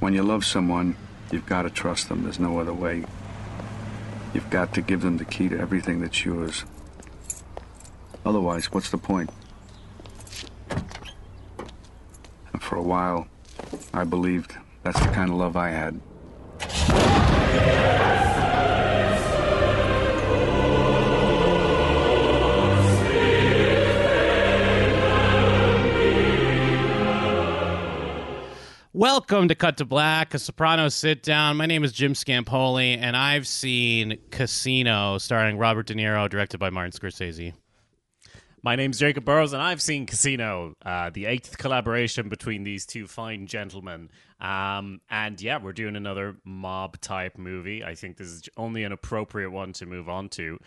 When you love someone, you've got to trust them. There's no other way. You've got to give them the key to everything that's yours. Otherwise, what's the point? And for a while, I believed that's the kind of love I had. Welcome to Cut to Black, a Sopranos sit-down. My name is Jim Scampoli, and I've seen Casino, starring Robert De Niro, directed by Martin Scorsese. My name's Jacob Burrows, and I've seen Casino, the eighth collaboration between these two fine gentlemen. And yeah, we're doing another mob-type movie. I think this is only an appropriate one to move on to.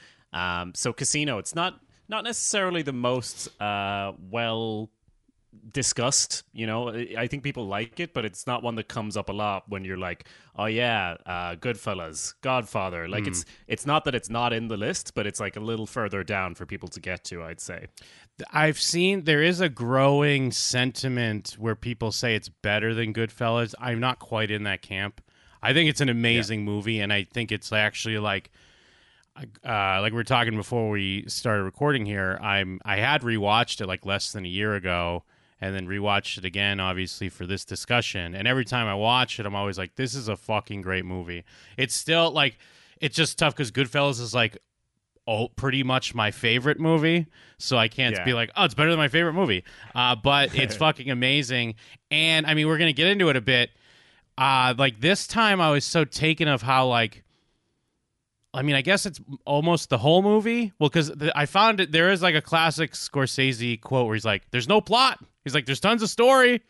So Casino, it's not necessarily the most well discussed, you know. I think people like it, but it's not one that comes up a lot when you're like, oh yeah, Goodfellas, Godfather. Like it's not that it's not in the list, but it's like a little further down for people to get to, I'd say. I've seen there is a growing sentiment where people say it's better than Goodfellas. I'm not quite in that camp. I think it's an amazing movie, and I think it's actually like we were talking before we started recording here. I had rewatched it like less than a year ago, and then rewatched it again, obviously, for this discussion. And every time I watch it, I'm always like, this is a fucking great movie. It's still, like, it's just tough because Goodfellas is, like, pretty much my favorite movie. So I can't be like, oh, it's better than my favorite movie. But it's fucking amazing. And, I mean, we're going to get into it a bit. Like, this time I was so taken of how, like, I mean, I guess it's almost the whole movie. Well, because I found it, there is like a classic Scorsese quote where he's like, there's no plot. He's like, there's tons of story.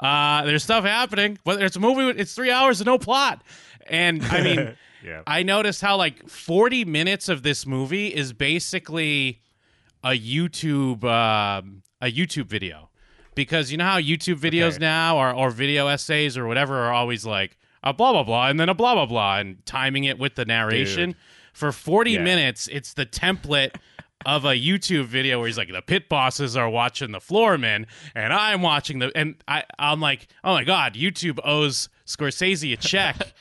There's stuff happening. But it's a movie, it's 3 hours of no plot. And I mean, I noticed how like 40 minutes of this movie is basically a YouTube video. Because you know how YouTube videos now or video essays or whatever are always like, a blah, blah, blah, and then a blah, blah, blah, and timing it with the narration. Dude. For 40 minutes, it's the template of a YouTube video where he's like, the pit bosses are watching the Floormen, and I'm watching the... And I'm like, oh my God, YouTube owes Scorsese a check.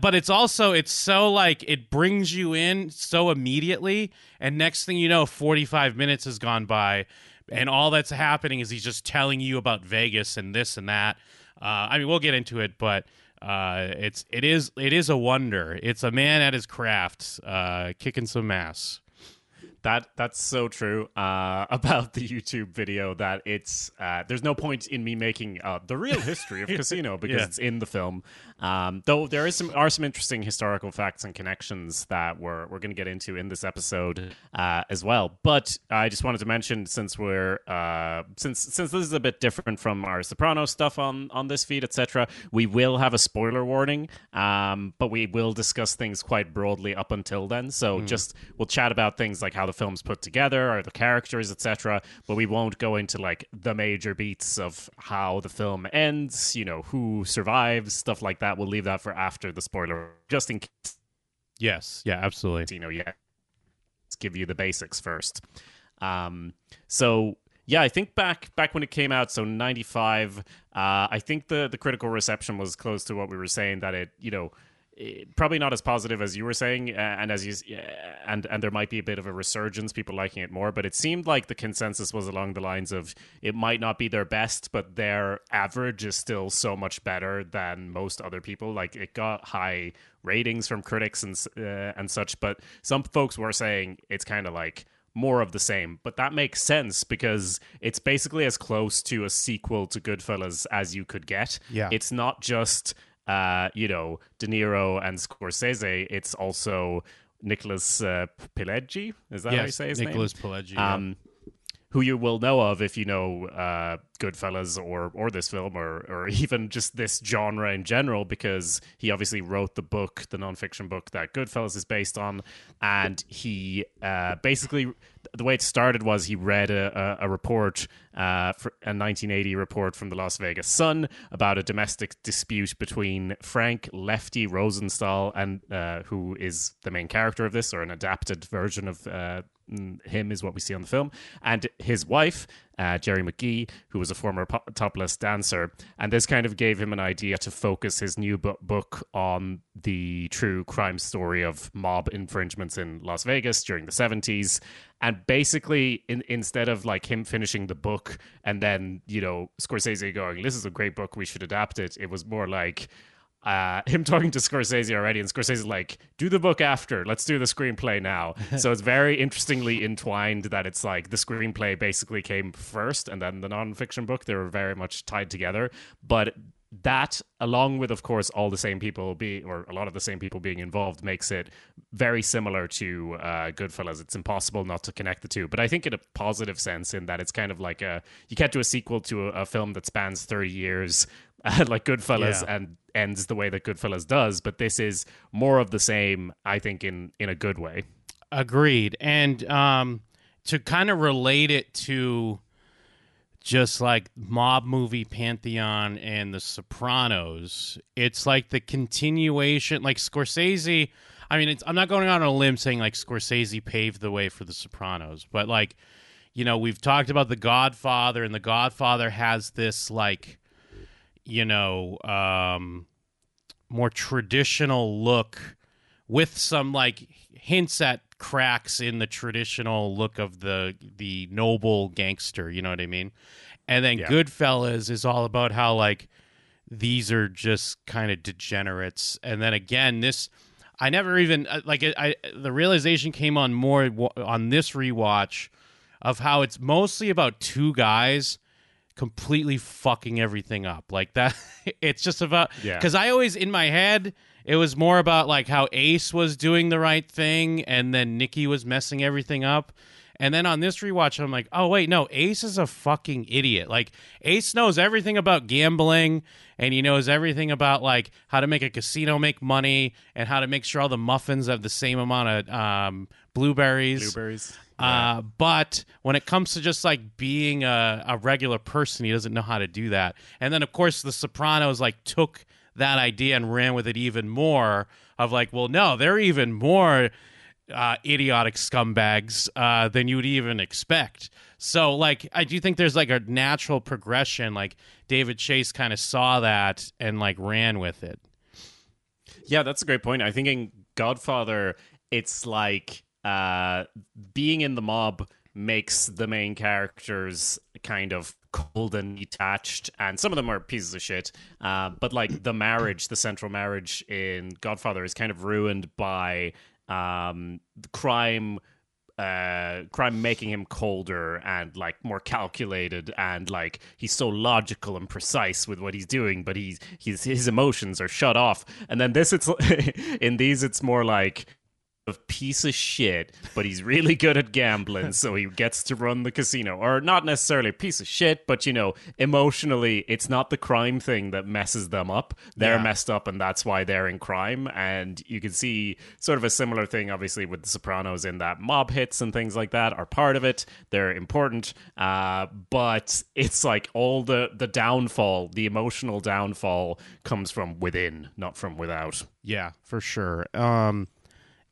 But it's also, it's so like, it brings you in so immediately, and next thing you know, 45 minutes has gone by, and all that's happening is he's just telling you about Vegas and this and that. I mean, we'll get into it, but... it is a wonder. It's a man at his craft, kicking some ass. That's so true about the YouTube video that it's there's no point in me making the real history of Casino because it's in the film. Though there is some interesting historical facts and connections that we're going to get into in this episode as well. But I just wanted to mention since we're since this is a bit different from our Sopranos stuff on this feed, etc. We will have a spoiler warning, but we will discuss things quite broadly up until then. So just we'll chat about things like how the film's put together or the characters, etc., but we won't go into like the major beats of how the film ends, you know, who survives, stuff like that. We'll leave that for after the spoiler, just in case. Yes, yeah, absolutely. You know, let's give you the basics first. So yeah, I think back when it came out, so 95, I think the critical reception was close to what we were saying, that it, you know, probably not as positive as you were saying, and as you and there might be a bit of a resurgence, people liking it more, but it seemed like the consensus was along the lines of it might not be their best, but their average is still so much better than most other people. Like, it got high ratings from critics and such, but some folks were saying it's kind of like more of the same. But that makes sense because it's basically as close to a sequel to Goodfellas as you could get. Yeah. It's not just... you know, De Niro and Scorsese, it's also Nicholas Pileggi, is that how you say his name? Nicholas Pileggi, who you will know of if you know Goodfellas or this film or even just this genre in general, because he obviously wrote the book, the nonfiction book that Goodfellas is based on, and he basically, the way it started was he read a report, a 1980 report from the Las Vegas Sun about a domestic dispute between Frank Lefty Rosenthal and who is the main character of this, or an adapted version of him is what we see on the film, and his wife, Geri McGee, who was a former topless dancer. And this kind of gave him an idea to focus his new book on the true crime story of mob infringements in Las Vegas during the 70s. And basically, instead of like him finishing the book and then, you know, Scorsese going, this is a great book, we should adapt it. It was more like him talking to Scorsese already, and Scorsese's like, do the book after, let's do the screenplay now. So it's very interestingly entwined that it's like the screenplay basically came first and then the nonfiction book. They were very much tied together. But that, along with, of course, all the same people being, or a lot of the same people being involved, makes it very similar to Goodfellas. It's impossible not to connect the two. But I think in a positive sense, in that it's kind of like a, you can't do a sequel to a film that spans 30 years like Goodfellas and ends the way that Goodfellas does. But this is more of the same, I think, in a good way. Agreed. And to kind of relate it to just like mob movie pantheon and The Sopranos, it's like the continuation, like Scorsese. I mean, I'm not going out on a limb saying like Scorsese paved the way for The Sopranos, but like, you know, we've talked about The Godfather, and The Godfather has this like, you know, more traditional look with some like hints at cracks in the traditional look of the noble gangster, you know what I mean? And then Goodfellas is all about how like these are just kind of degenerates. And then again, this I never even like I the realization came on more on this rewatch of how it's mostly about two guys completely fucking everything up like that. It's just about because I always in my head it was more about like how Ace was doing the right thing and then Nicky was messing everything up. And then on this rewatch, I'm like, oh, wait, no, Ace is a fucking idiot. Like, Ace knows everything about gambling, and he knows everything about like how to make a casino make money and how to make sure all the muffins have the same amount of blueberries. Yeah. But when it comes to just like being a regular person, he doesn't know how to do that. And then, of course, The Sopranos like took that idea and ran with it even more of like, well, no, they're even more idiotic scumbags than you would even expect. So like, I do think there's like a natural progression. Like David Chase kind of saw that and like ran with it. Yeah, that's a great point. I think in Godfather, it's like being in the mob makes the main characters kind of cold and detached, and some of them are pieces of shit, but like the marriage, the central marriage in Godfather is kind of ruined by crime making him colder and like more calculated, and like he's so logical and precise with what he's doing, but his emotions are shut off. And then this, it's in these, it's more like of piece of shit, but he's really good at gambling, so he gets to run the casino. Or not necessarily a piece of shit, but you know, emotionally, it's not the crime thing that messes them up. They're messed up, and that's why they're in crime. And you can see sort of a similar thing, obviously, with The Sopranos, in that mob hits and things like that are part of it. They're important, but it's like all the downfall, the emotional downfall, comes from within, not from without. Yeah, for sure.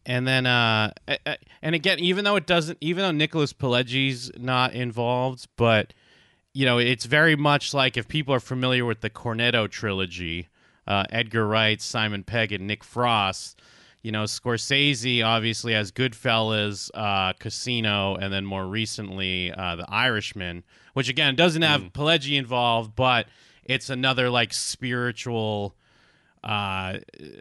And then, and again, even though Nicholas Pileggi's not involved, but, you know, it's very much like, if people are familiar with the Cornetto trilogy, Edgar Wright, Simon Pegg, and Nick Frost, you know, Scorsese obviously has Goodfellas, Casino, and then more recently, The Irishman, which again doesn't have Pileggi involved, but it's another like spiritual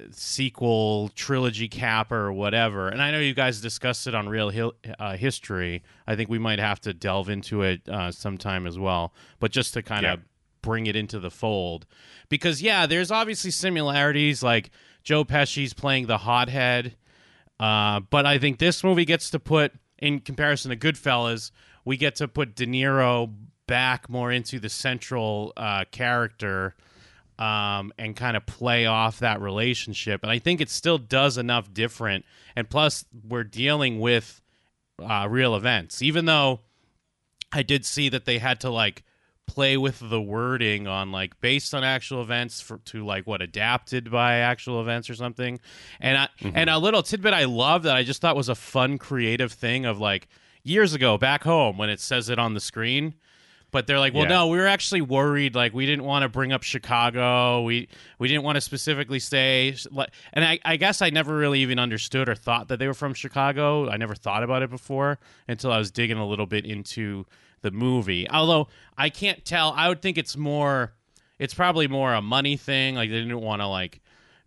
sequel, trilogy capper, whatever. And I know you guys discussed it on Real History. I think we might have to delve into it sometime as well, but just to kind of bring it into the fold, because there's obviously similarities, like Joe Pesci's playing the hothead, but I think this movie gets to put, in comparison to Goodfellas, we get to put De Niro back more into the central character, and kind of play off that relationship. And I think it still does enough different. And plus, we're dealing with real events, even though I did see that they had to like play with the wording on like based on actual events to like what adapted by actual events or something. And and a little tidbit I love that I just thought was a fun creative thing of like years ago back home when it says it on the screen, but they're like, well, no, we were actually worried. Like, we didn't want to bring up Chicago. We didn't want to specifically say. And I guess I never really even understood or thought that they were from Chicago. I never thought about it before until I was digging a little bit into the movie. Although I can't tell. I would think it's more. It's probably more a money thing. Like, they didn't want to, like,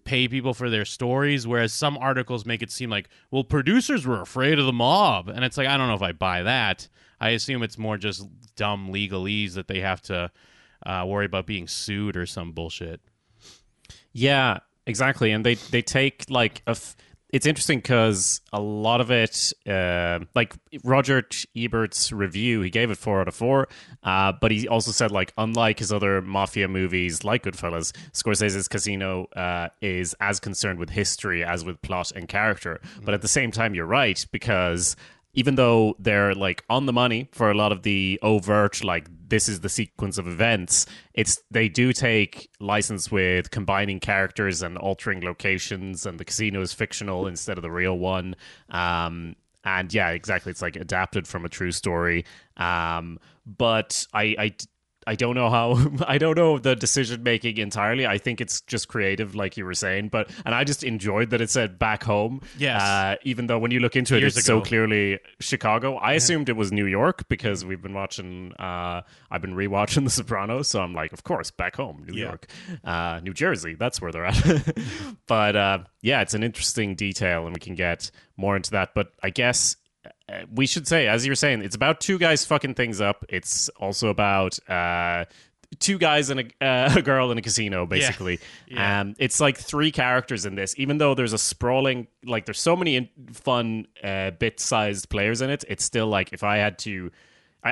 pay people for their stories, whereas some articles make it seem like, well, producers were afraid of the mob. And it's like, I don't know if I buy that. I assume it's more just dumb legalese that they have to worry about being sued or some bullshit. Yeah, exactly. And they take, like, it's interesting because a lot of it, like Roger Ebert's review, he gave it 4 out of 4, but he also said, like, unlike his other mafia movies like Goodfellas, Scorsese's Casino is as concerned with history as with plot and character. Mm-hmm. But at the same time, you're right, because even though they're, like, on the money for a lot of the overt, like, this is the sequence of events, they do take license with combining characters and altering locations, and the casino is fictional instead of the real one. And yeah, exactly. It's, like, adapted from a true story. But I don't know how. I don't know the decision making entirely. I think it's just creative, like you were saying. And I just enjoyed that it said "back home." Yes. Even though when you look into it, it's so clearly Chicago. I assumed it was New York because we've been watching. I've been rewatching The Sopranos, so I'm like, of course, back home, New York, New Jersey. That's where they're at. But yeah, it's an interesting detail, and we can get more into that. But I guess we should say, as you were saying, it's about two guys fucking things up. It's also about two guys and a girl in a casino, basically. Yeah. It's like three characters in this, even though there's a sprawling, like, there's so many fun bit-sized players in it. It's still like, if I had to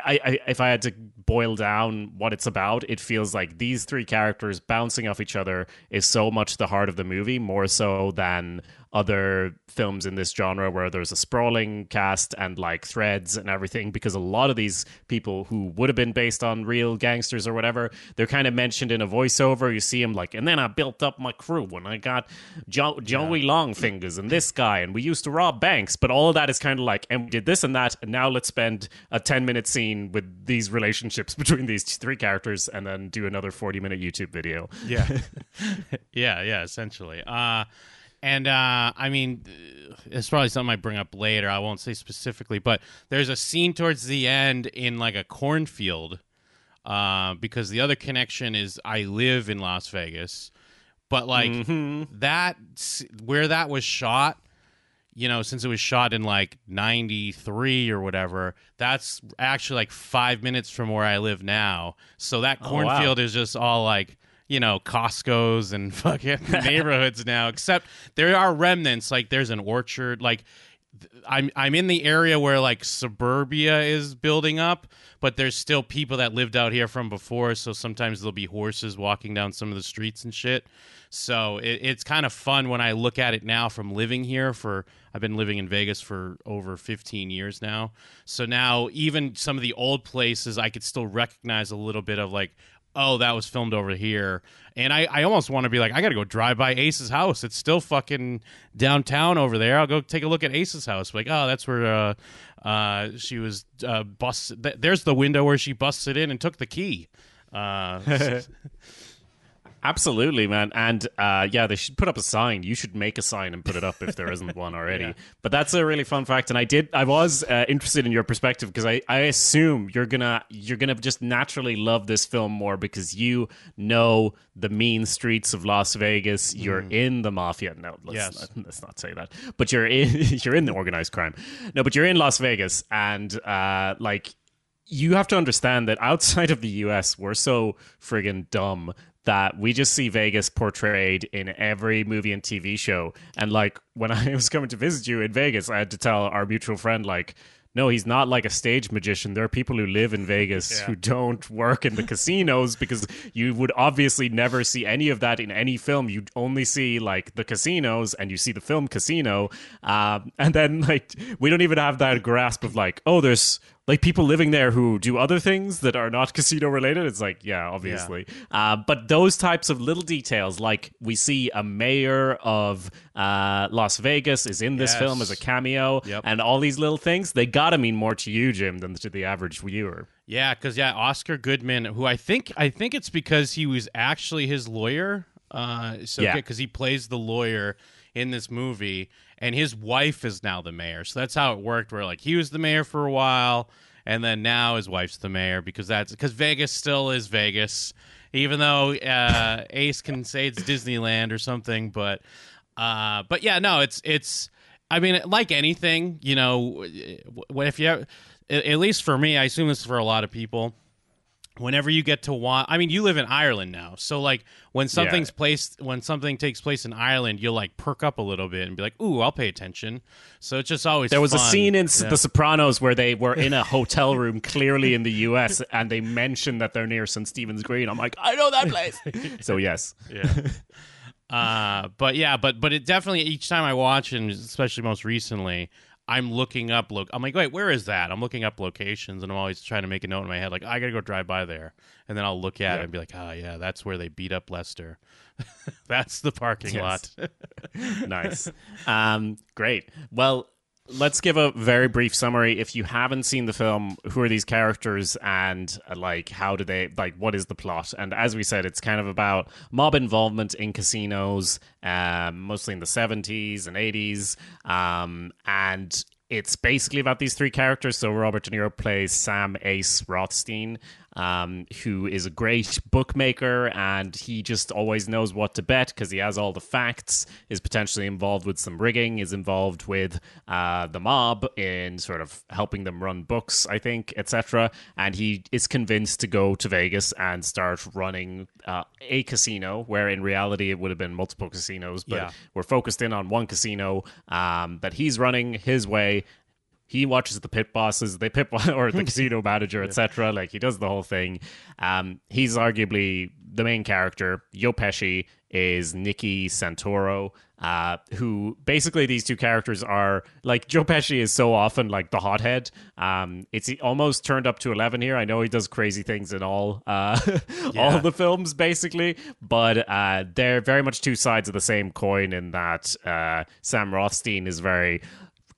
if I had to boil down what it's about, it feels like these three characters bouncing off each other is so much the heart of the movie, more so than other films in this genre where there's a sprawling cast and, like, threads and everything, because a lot of these people who would have been based on real gangsters or whatever, they're kind of mentioned in a voiceover. You see him like, and then I built up my crew and I got Joey Longfingers and this guy, and we used to rob banks, but all of that is kind of like, and we did this and that, and now let's spend a 10-minute scene with these relationships between these three characters and then do another 40-minute YouTube video. Yeah, essentially. And I mean, it's probably something I bring up later. I won't say specifically, but there's a scene towards the end in, like, a cornfield because the other connection is I live in Las Vegas. But, like, that, where that was shot, you know, since it was shot in, like, 93 or whatever, that's actually, like, 5 minutes from where I live now. So that cornfield is just all, like, you know, Costco's and fucking neighborhoods now, except there are remnants. Like, there's an orchard. Like, I'm in the area where, like, suburbia is building up, but there's still people that lived out here from before, so sometimes there'll be horses walking down some of the streets and shit. So it's kind of fun when I look at it now from living here I've been living in Vegas for over 15 years now. So now even some of the old places, I could still recognize a little bit of, like, oh, that was filmed over here. And I almost want to be like, I got to go drive by Ace's house. It's still fucking downtown over there. I'll go take a look at Ace's house. Like, oh, that's where she was busted. There's the window where she busted in and took the key. Absolutely, man. And yeah, they should put up a sign. You should make a sign and put it up if there isn't one already. Yeah. But that's a really fun fact. And I was interested in your perspective, because I assume you're gonna just naturally love this film more because you know the mean streets of Las Vegas. You're in the mafia. No, let's not say that. But you're in the organized crime. No, but you're in Las Vegas, and like, you have to understand that outside of the US, we're so friggin' dumb that we just see Vegas portrayed in every movie and TV show. And, like, when I was coming to visit you in Vegas, I had to tell our mutual friend, like, no, he's not like a stage magician. There are people who live in Vegas who don't work in the casinos, because you would obviously never see any of that in any film. You'd only see, like, the casinos, and you see the film Casino. And then, like, we don't even have that grasp of, like, oh, there's like people living there who do other things that are not casino related. It's like, yeah, obviously. Yeah. But those types of little details, like we see a mayor of Las Vegas is in this film as a cameo, and all these little things, they gotta mean more to you, Jim, than to the average viewer. Yeah, because Oscar Goodman, who I think it's because he was actually his lawyer. Because he plays the lawyer in this movie, and his wife is now the mayor. So that's how it worked, where like he was the mayor for a while, and then now his wife's the mayor, because Vegas still is Vegas, even though Ace can say it's Disneyland or something. But yeah, no, it's. I mean, like anything, you know, if you have, at least for me, I assume this is for a lot of people. Whenever you get to watch, I mean, you live in Ireland now, so like when something takes place in Ireland, you'll like perk up a little bit and be like, "Ooh, I'll pay attention." So it's just always. There was a scene in The Sopranos where they were in a hotel room, clearly in the U.S., and they mentioned that they're near St. Stephen's Green. I'm like, I know that place. So yes, but it definitely each time I watch, and especially most recently. I'm looking up. I'm like, wait, where is that? I'm looking up locations, and I'm always trying to make a note in my head, like, I gotta go drive by there, and then I'll look at it and be like, oh yeah, that's where they beat up Lester. That's the parking lot. Nice, great. Well, let's give a very brief summary. If you haven't seen the film, who are these characters, and like, how do they like? What is the plot? And as we said, it's kind of about mob involvement in casinos, mostly in the 70s and 80s, and it's basically about these three characters. So Robert De Niro plays Sam Ace Rothstein, who is a great bookmaker, and he just always knows what to bet because he has all the facts, is potentially involved with some rigging, is involved with the mob in sort of helping them run books, I think, etc. And he is convinced to go to Vegas and start running a casino, where in reality it would have been multiple casinos, but we're focused in on one casino that he's running his way. He watches the pit bosses, or the casino manager, etc. Like, he does the whole thing. He's arguably the main character. Joe Pesci is Nicky Santoro, who basically these two characters are like, Joe Pesci is so often like the hothead. It's almost turned up to 11 here. I know he does crazy things in all the films basically, but they're very much two sides of the same coin, in that Sam Rothstein is very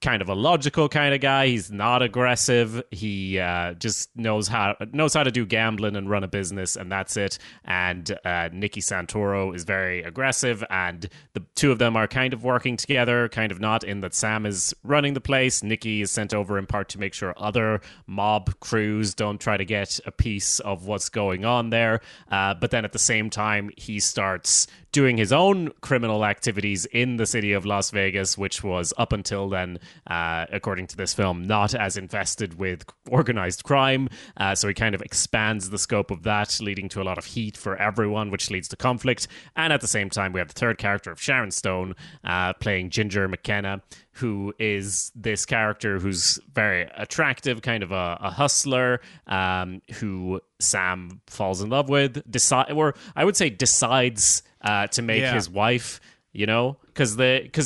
kind of a logical kind of guy. He's not aggressive. He just knows how to do gambling and run a business, and that's it. And Nicky Santoro is very aggressive, and the two of them are kind of working together, kind of not, in that Sam is running the place. Nicky is sent over in part to make sure other mob crews don't try to get a piece of what's going on there. But then at the same time, he starts doing his own criminal activities in the city of Las Vegas, which was up until then, according to this film, not as invested with organized crime. So he kind of expands the scope of that, leading to a lot of heat for everyone, which leads to conflict. And at the same time, we have the third character of Sharon Stone, playing Ginger McKenna, who is this character who's very attractive, kind of a hustler, who Sam falls in love with, decides to make his wife, you know, because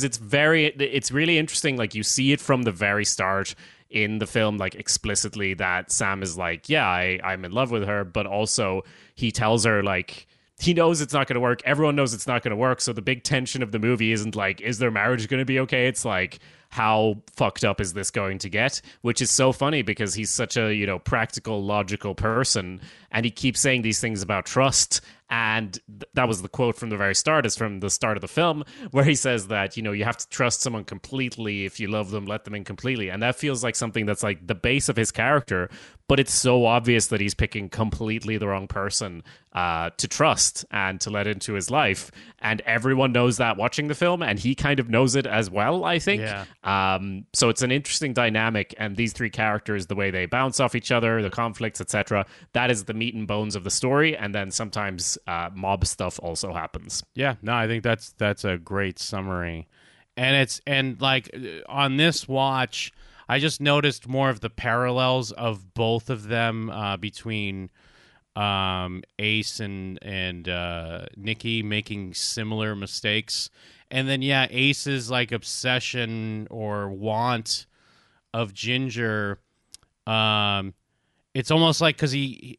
it's really interesting. Like, you see it from the very start in the film, like explicitly, that Sam is like, yeah, I'm in love with her, but also he tells her, like, he knows it's not going to work. Everyone knows it's not going to work. So the big tension of the movie isn't like, is their marriage going to be okay? It's like, how fucked up is this going to get? Which is so funny, because he's such a, you know, practical, logical person. And he keeps saying these things about trust. And that was the quote from the very start, is from the start of the film, where he says that, you know, you have to trust someone completely. If you love them, let them in completely. And that feels like something that's like the base of his character, but it's so obvious that he's picking completely the wrong person to trust and to let into his life. And everyone knows that watching the film, and he kind of knows it as well, I think. Yeah. So it's an interesting dynamic, and these three characters, the way they bounce off each other, the conflicts, etc., that is the meat and bones of the story. And then sometimes mob stuff also happens. Yeah, no, I think that's a great summary. And like, on this watch, I just noticed more of the parallels of both of them between Ace and Nicky making similar mistakes. And then, yeah, Ace's like obsession or want of Ginger It's almost like he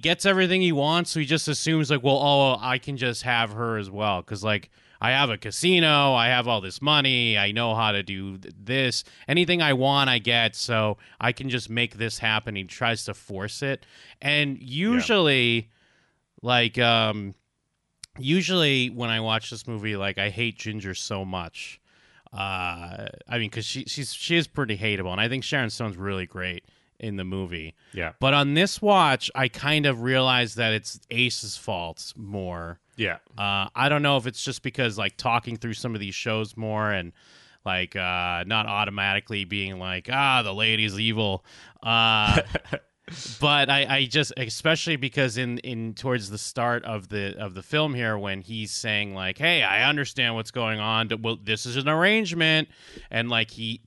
gets everything he wants, so he just assumes like, well, oh, I can just have her as well, because like I have a casino, I have all this money, I know how to do this, anything I want I get, so I can just make this happen. He tries to force it, and usually when I watch this movie, like I hate Ginger so much. I mean, because she is pretty hateable, and I think Sharon Stone's really great in the movie. Yeah. But on this watch, I kind of realized that it's Ace's fault more. Yeah. I don't know if it's just because like talking through some of these shows more and like not automatically being like, the lady's evil. But I just, especially because in towards the start of the film here, when he's saying like, "Hey, I understand what's going on. Well, this is an arrangement," and like he's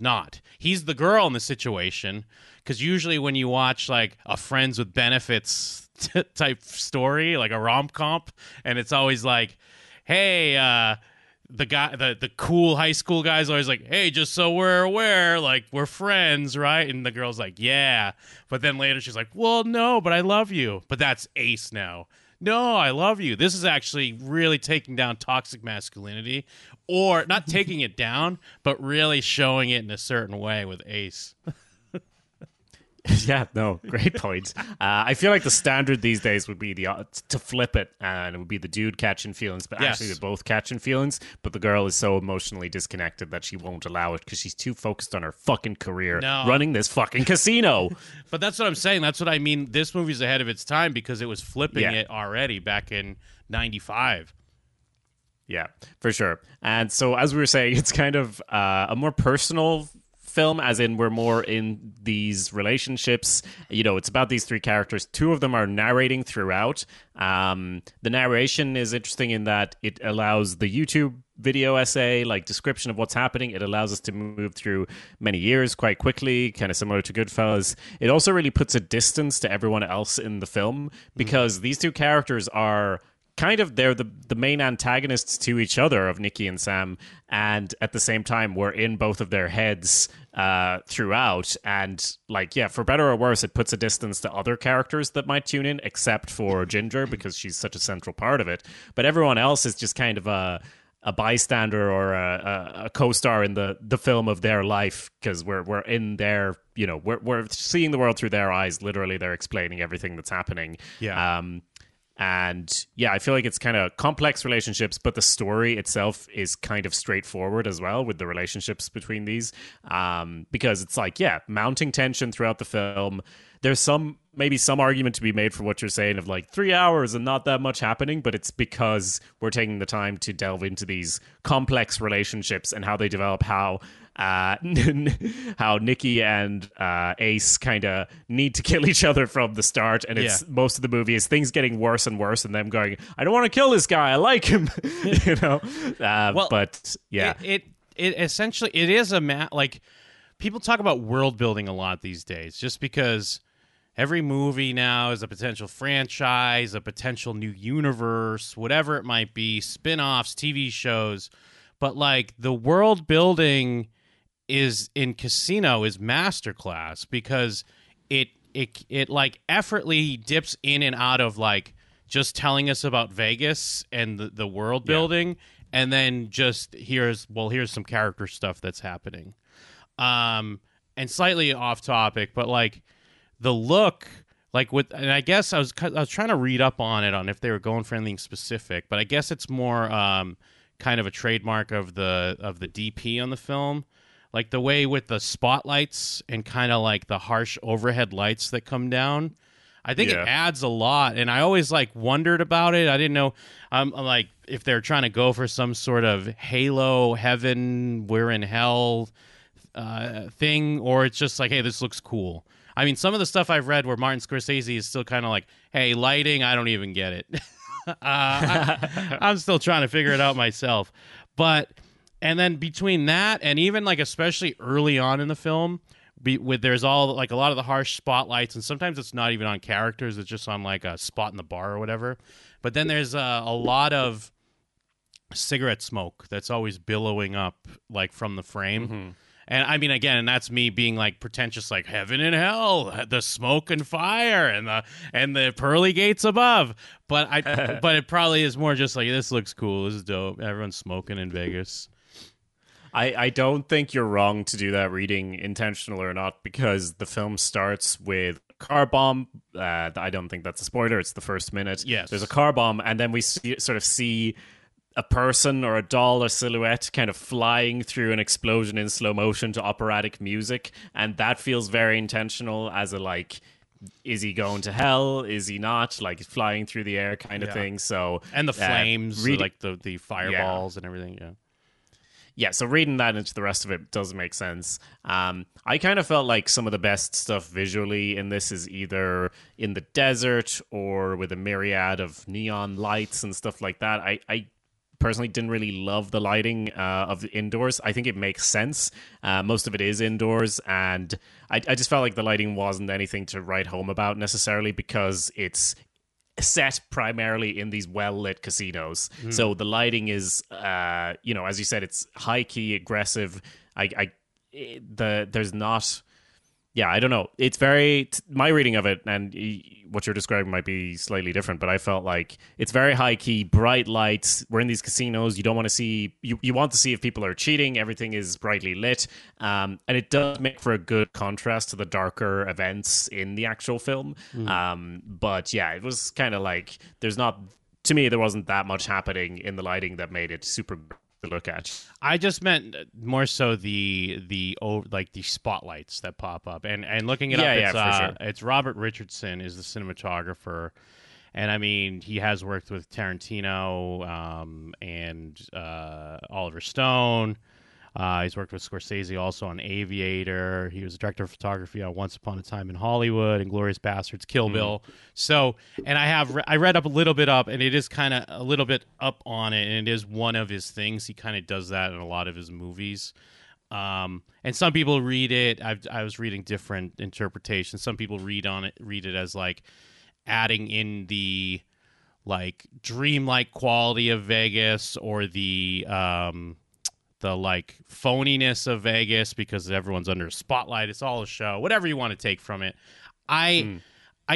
not. He's the girl in the situation, because usually when you watch like a Friends with Benefits type story, like a rom-com, and it's always like, "Hey." The guy, the cool high school guy's always like, "Hey, just so we're aware, like we're friends, right?" And the girl's like, "Yeah," but then later she's like, "Well, no, but I love you." But that's Ace now. "No, I love you." This is actually really taking down toxic masculinity, or not taking it down, but really showing it in a certain way with Ace. Yeah, no, great point. I feel like the standard these days would be to flip it, and it would be the dude catching feelings, but yes, actually they're both catching feelings, but the girl is so emotionally disconnected that she won't allow it because she's too focused on her fucking career running this fucking casino. But that's what I'm saying. That's what I mean. This movie's ahead of its time because it was flipping it already back in 95. Yeah, for sure. And so as we were saying, it's kind of a more personal film, as in we're more in these relationships. You know, it's about these three characters. Two of them are narrating throughout. The narration is interesting in that it allows the YouTube video essay, like description of what's happening. It allows us to move through many years quite quickly, kind of similar to Goodfellas. It also really puts a distance to everyone else in the film, because these two characters are kind of, they're the main antagonists to each other of Nicky and Sam, and at the same time we're in both of their heads throughout, and like, yeah, for better or worse, it puts a distance to other characters that might tune in, except for Ginger, because she's such a central part of it. But everyone else is just kind of a bystander or a co-star in the film of their life, because we're in their, you know, we're seeing the world through their eyes. Literally, they're explaining everything that's happening. Yeah. And yeah, I feel like it's kind of complex relationships, but the story itself is kind of straightforward as well with the relationships between these, because it's like, yeah, mounting tension throughout the film. There's maybe some argument to be made for what you're saying of like 3 hours and not that much happening, but it's because we're taking the time to delve into these complex relationships and how they develop, how Nicky and Ace kind of need to kill each other from the start, and it's most of the movie is things getting worse and worse, and them going, "I don't want to kill this guy. I like him," you know. But yeah, it essentially it is a like people talk about world building a lot these days, just because every movie now is a potential franchise, a potential new universe, whatever it might be, spin-offs, TV shows, but like the world building is in Casino is masterclass, because it like effortlessly dips in and out of like just telling us about Vegas and the world building, and then just here's some character stuff that's happening, and slightly off topic, but like the look, like with, and I guess I was trying to read up on it on if they were going for anything specific, but I guess it's more kind of a trademark of the DP on the film. Like the way with the spotlights and kind of like the harsh overhead lights that come down, I think it adds a lot. And I always like wondered about it. I didn't know, like if they're trying to go for some sort of halo, heaven, we're in hell thing, or it's just like, hey, this looks cool. I mean, some of the stuff I've read where Martin Scorsese is still kind of like, hey, lighting, I don't even get it. I'm still trying to figure it out myself, but. And then between that and even like especially early on in the film, there's all like a lot of the harsh spotlights, and sometimes it's not even on characters; it's just on like a spot in the bar or whatever. But then there's a lot of cigarette smoke that's always billowing up like from the frame, And I mean, again, and that's me being like pretentious, like heaven and hell, the smoke and fire, and the pearly gates above. But but it probably is more just like, this looks cool, this is dope, everyone's smoking in Vegas. I don't think you're wrong to do that reading, intentional or not, because the film starts with a car bomb. I don't think that's a spoiler. It's the first minute. Yes, there's a car bomb, and then we see a person or a doll or silhouette kind of flying through an explosion in slow motion to operatic music, and that feels very intentional as a like, is he going to hell? Is he not? Like flying through the air kind of thing. So and the flames, like the fireballs and everything. Yeah, so reading that into the rest of it does make sense. I kind of felt like some of the best stuff visually in this is either in the desert or with a myriad of neon lights and stuff like that. I personally didn't really love the lighting of the indoors. I think it makes sense. Most of it is indoors, and I just felt like the lighting wasn't anything to write home about necessarily because it's set primarily in these well-lit casinos. Mm. So the lighting is, as you said, it's high-key, aggressive. I don't know. It's very, my reading of it and what you're describing might be slightly different, but I felt like it's very high-key, bright lights. We're in these casinos. You don't want to see, you want to see if people are cheating. Everything is brightly lit. And it does make for a good contrast to the darker events in the actual film. Mm. But yeah, it was kind of like, to me, there wasn't that much happening in the lighting that made it super to look at. I just meant more so the spotlights that pop up and looking it up. It's Robert Richardson is the cinematographer, and I mean he has worked with Tarantino and Oliver Stone. He's worked with Scorsese also on Aviator. He was a director of photography on Once Upon a Time in Hollywood and Inglourious Bastards, Kill Bill. So, and I read up a little bit up, and it is kind of a little bit up on it, and it is one of his things. He kind of does that in a lot of his movies. And some people read it. I was reading different interpretations. Some people read it as like adding in the like dreamlike quality of Vegas or the like phoniness of Vegas because everyone's under a spotlight. It's all a show, whatever you want to take from it. I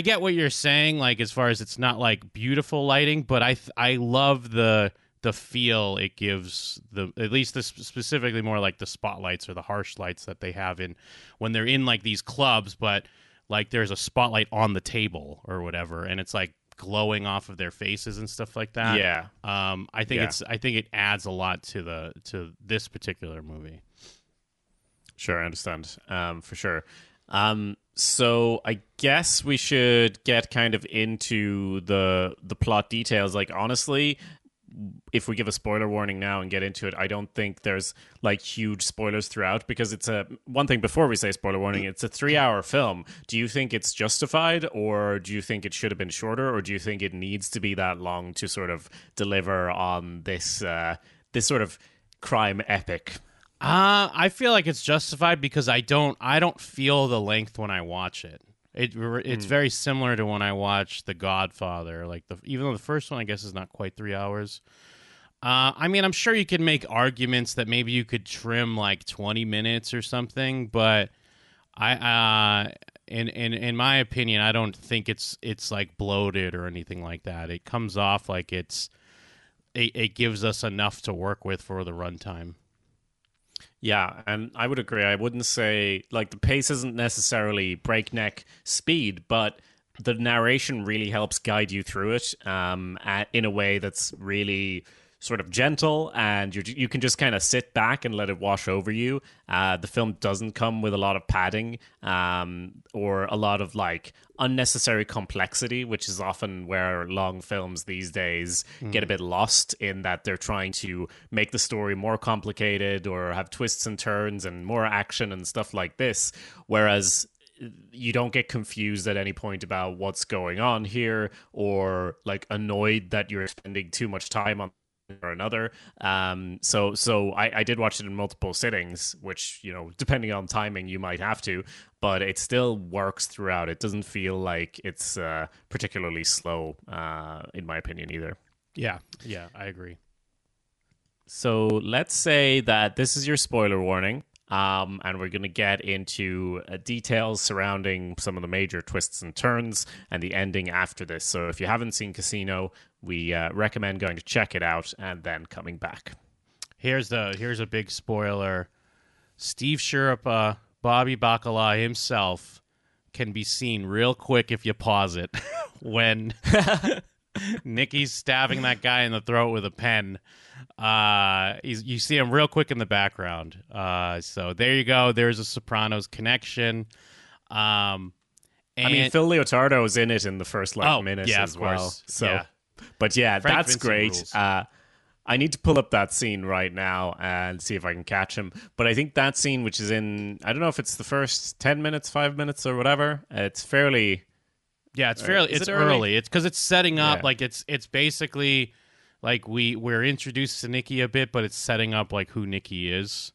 get what you're saying, like as far as it's not like beautiful lighting, but I love the feel it gives, the at least the specifically more like the spotlights or the harsh lights that they have in when they're in like these clubs, but like there's a spotlight on the table or whatever, and it's like glowing off of their faces and stuff like that. Yeah. I think it adds a lot to this particular movie. Sure, I understand. For sure. So I guess we should get kind of into the plot details. Like honestly, if we give a spoiler warning now and get into it, I don't think there's like huge spoilers throughout because it's one thing before we say spoiler warning, it's a 3-hour film. Do you think it's justified, or do you think it should have been shorter, or do you think it needs to be that long to sort of deliver on this, this sort of crime epic? I feel like it's justified because I don't feel the length when I watch it. It's very similar to when I watched The Godfather. Like even though the first one, I guess, is not quite 3 hours. I mean, I'm sure you could make arguments that maybe you could trim like 20 minutes or something, but in my opinion, I don't think it's like bloated or anything like that. It comes off like it gives us enough to work with for the runtime. Yeah, and I would agree. I wouldn't say, like, the pace isn't necessarily breakneck speed, but the narration really helps guide you through it in a way that's really sort of gentle, and you can just kind of sit back and let it wash over you. The film doesn't come with a lot of padding or a lot of, like, unnecessary complexity, which is often where long films these days get a bit lost in that they're trying to make the story more complicated or have twists and turns and more action and stuff like this, whereas you don't get confused at any point about what's going on here or like annoyed that you're spending too much time on or another. So I did watch it in multiple sittings, which, you know, depending on timing, you might have to, but it still works throughout. It doesn't feel like it's particularly slow, in my opinion, either. Yeah, I agree. So let's say that this is your spoiler warning. And we're going to get into details surrounding some of the major twists and turns and the ending after this. So if you haven't seen Casino, we recommend going to check it out and then coming back. Here's a big spoiler. Steve Sciarpa, Bobby Bacala himself, can be seen real quick if you pause it when Nicky's stabbing that guy in the throat with a pen. You see him real quick in the background. So there you go. There's a Sopranos connection. And I mean, Phil Leotardo is in it in the first minutes as well. Course. So, yeah. But yeah, Frank that's Vincent great. Rules. I need to pull up that scene right now and see if I can catch him. But I think that scene, which is in, I don't know if it's the first 10 minutes, 5 minutes or whatever. It's fairly... Yeah, it's fairly... It's early. It's because it's setting up, like, it's basically, like, we're introduced to Nicky a bit, but it's setting up, like, who Nicky is.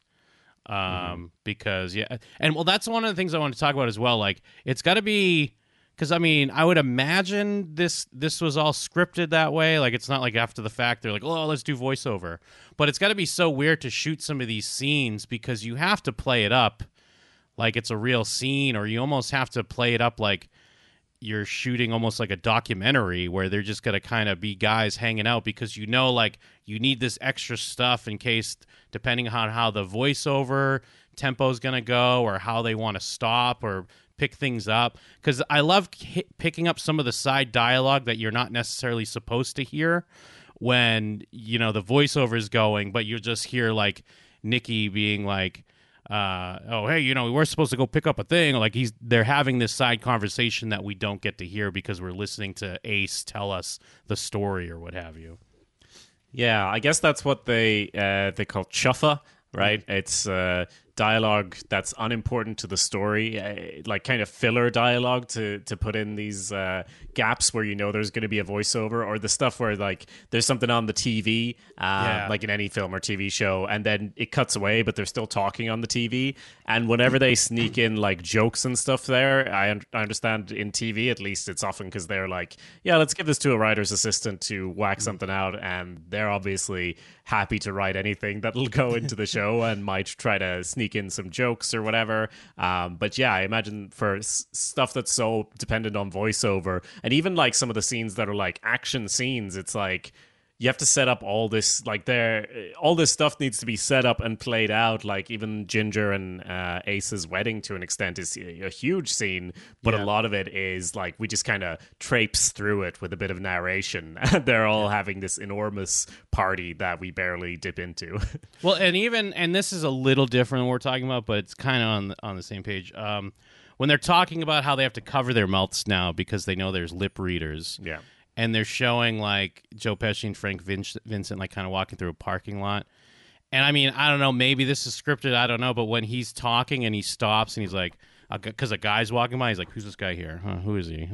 Because, yeah. And, well, that's one of the things I want to talk about as well. Like, it's got to be... Because, I mean, I would imagine this was all scripted that way. Like, it's not like after the fact they're like, oh, let's do voiceover. But it's got to be so weird to shoot some of these scenes because you have to play it up like it's a real scene, or you almost have to play it up like you're shooting almost like a documentary where they're just going to kind of be guys hanging out because, you know, like you need this extra stuff in case, depending on how the voiceover tempo is going to go or how they want to stop or... pick things up, because I love picking up some of the side dialogue that you're not necessarily supposed to hear when, you know, the voiceover is going, but you just hear like Nicky being like, oh, hey, you know, we're supposed to go pick up a thing. Like they're having this side conversation that we don't get to hear because we're listening to Ace tell us the story or what have you. Yeah, I guess that's what they call chuffa, right? Mm-hmm. It's dialogue that's unimportant to the story, like kind of filler dialogue to put in these gaps where you know there's going to be a voiceover, or the stuff where like there's something on the TV, like in any film or TV show, and then it cuts away, but they're still talking on the TV. And whenever they sneak in like jokes and stuff there, I understand in TV at least it's often because they're like, yeah, let's give this to a writer's assistant to whack something out, and they're obviously happy to write anything that'll go into the show and might try to sneak in some jokes or whatever. But yeah, I imagine for stuff that's so dependent on voiceover, and even like some of the scenes that are like action scenes, it's like you have to set up all this, like all this stuff needs to be set up and played out. Like even Ginger and Ace's wedding to an extent is a huge scene, but a lot of it is like we just kind of traipse through it with a bit of narration. They're all having this enormous party that we barely dip into. Well, and this is a little different than we're talking about, but it's kind of on the same page. When they're talking about how they have to cover their mouths now because they know there's lip readers. Yeah. And they're showing, like, Joe Pesci and Frank Vincent, like, kind of walking through a parking lot. And, I mean, I don't know. Maybe this is scripted. I don't know. But when he's talking and he stops and he's like, because a guy's walking by, he's like, who's this guy here? Huh, who is he?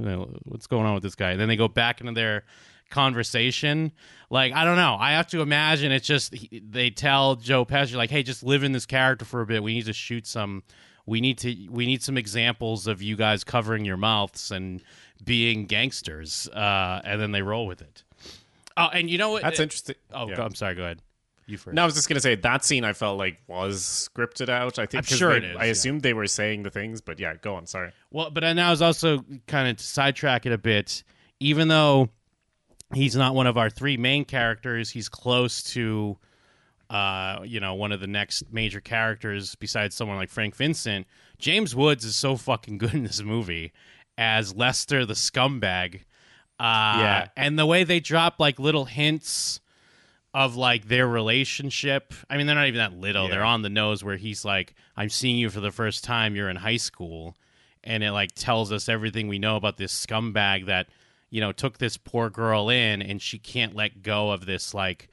What's going on with this guy? And then they go back into their conversation. Like, I don't know. I have to imagine it's just they tell Joe Pesci, like, hey, just live in this character for a bit. We need to shoot some. We need some examples of you guys covering your mouths and being gangsters, and then they roll with it. Oh, and you know what? That's interesting. Oh, yeah. I'm sorry. Go ahead. You first. No, I was just gonna say that scene I felt like was scripted out. I think I'm sure it is. I assumed they were saying the things, but yeah, go on. Sorry. Well, but I was also kind of sidetracked it a bit. Even though he's not one of our three main characters, he's close to. You know, one of the next major characters besides someone like Frank Vincent. James Woods is so fucking good in this movie as Lester the scumbag. And the way they drop like little hints of like their relationship. I mean, they're not even that little. Yeah. They're on the nose where he's like, I'm seeing you for the first time. You're in high school. And it like tells us everything we know about this scumbag that, you know, took this poor girl in, and she can't let go of this like,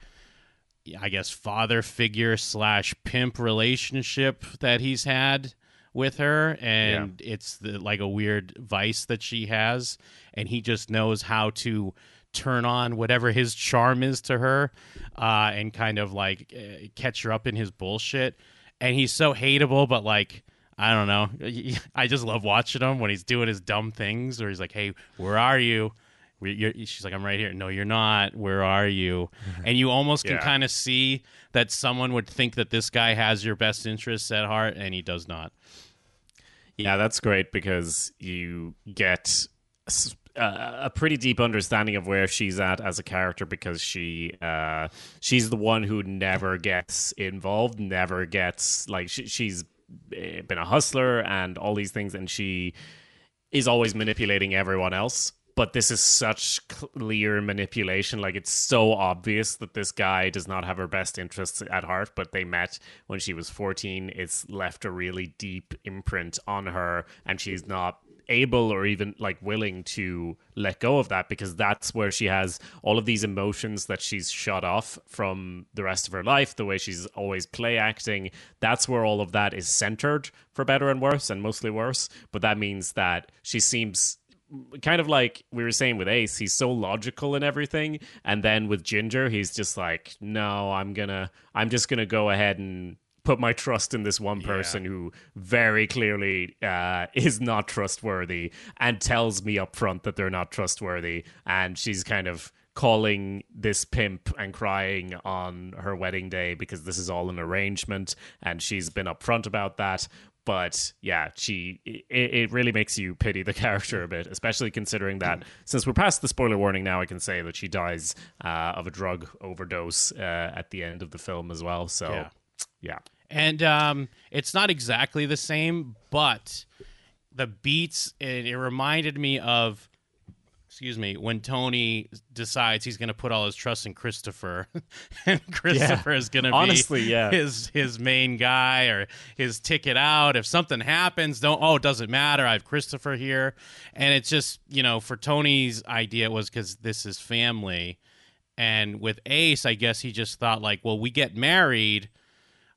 I guess, father figure / pimp relationship that he's had with her. And it's like a weird vice that she has. And he just knows how to turn on whatever his charm is to her and kind of like catch her up in his bullshit. And he's so hateable, but like, I don't know. I just love watching him when he's doing his dumb things, or he's like, hey, where are you? she's like, I'm right here. No, you're not. Where are you? And you almost can kind of see that someone would think that this guy has your best interests at heart, and he does not. Yeah, that's great because you get a pretty deep understanding of where she's at as a character because she's the one who never gets involved, never gets, like, she's been a hustler and all these things, and she is always manipulating everyone else. But this is such clear manipulation. Like, it's so obvious that this guy does not have her best interests at heart, but they met when she was 14. It's left a really deep imprint on her, and she's not able or even, like, willing to let go of that because that's where she has all of these emotions that she's shut off from the rest of her life, the way she's always play acting. That's where all of that is centered, for better and worse, and mostly worse. But that means that she seems... kind of like we were saying with Ace, he's so logical in everything, and then with Ginger, he's just like, no, I'm just gonna go ahead and put my trust in this one person who very clearly is not trustworthy and tells me up front that they're not trustworthy, and she's kind of calling this pimp and crying on her wedding day because this is all an arrangement, and she's been upfront about that. But yeah, it really makes you pity the character a bit, especially considering that since we're past the spoiler warning now, I can say that she dies of a drug overdose at the end of the film as well. So yeah. And it's not exactly the same, but the beats, it reminded me of, excuse me, when Tony decides he's going to put all his trust in Christopher, and Christopher is going to be his main guy or his ticket out. If something happens, it doesn't matter. I have Christopher here. And it's just, you know, for Tony's idea was because this is family. And with Ace, I guess he just thought like, well, we get married.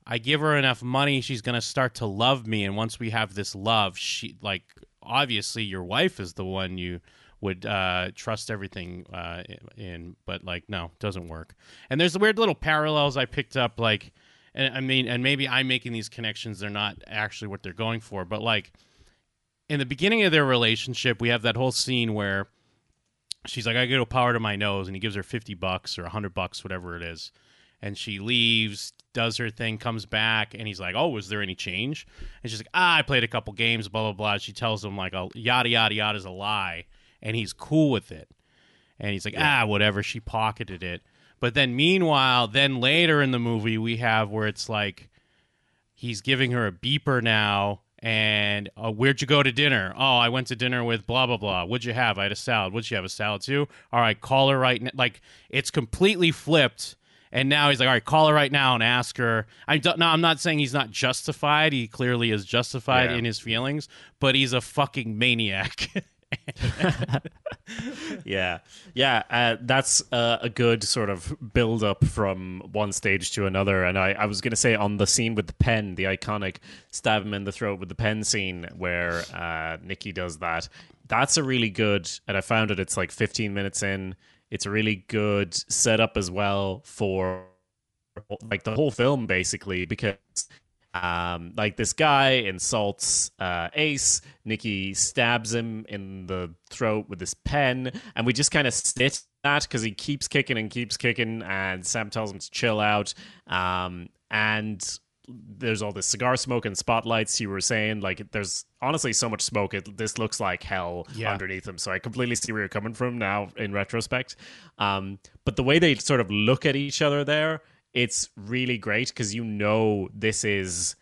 I give her enough money. She's going to start to love me. And once we have this love, she, like, obviously your wife is the one you would trust everything in, but, like, no, doesn't work. And there's the weird little parallels I picked up, like, and I mean, and maybe I'm making these connections, they're not actually what they're going for, but, like, in the beginning of their relationship, we have that whole scene where she's like, I go power to my nose, and he gives her $50 or $100, whatever it is, and she leaves, does her thing, comes back, and he's like, oh, was there any change? And she's like, I played a couple games, blah, blah, blah. She tells him, like, yada, yada, yada is a lie. And he's cool with it. And he's like, whatever, she pocketed it. But then meanwhile, then later in the movie, we have where it's like, he's giving her a beeper now. And where'd you go to dinner? Oh, I went to dinner with blah, blah, blah. What'd you have? I had a salad. Would she have a salad too? All right, call her right now. Like, it's completely flipped. And now he's like, all right, call her right now and ask her. I'm not saying he's not justified. He clearly is justified in his feelings. But he's a fucking maniac. That's a good sort of build up from one stage to another. And I was going to say, on the scene with the pen, the iconic stab him in the throat with the pen scene where Nicky does that, that's a really good, and I found it's like 15 minutes in, it's a really good setup as well for, like, the whole film basically, because like, this guy insults Ace, Nicky stabs him in the throat with his pen, and we just kind of sit at that because he keeps kicking, and Sam tells him to chill out, and there's all this cigar smoke and spotlights. You were saying, like, there's honestly so much smoke, this looks like hell underneath him. So I completely see where you're coming from now in retrospect, but the way they sort of look at each other there, it's really great because, you know, this is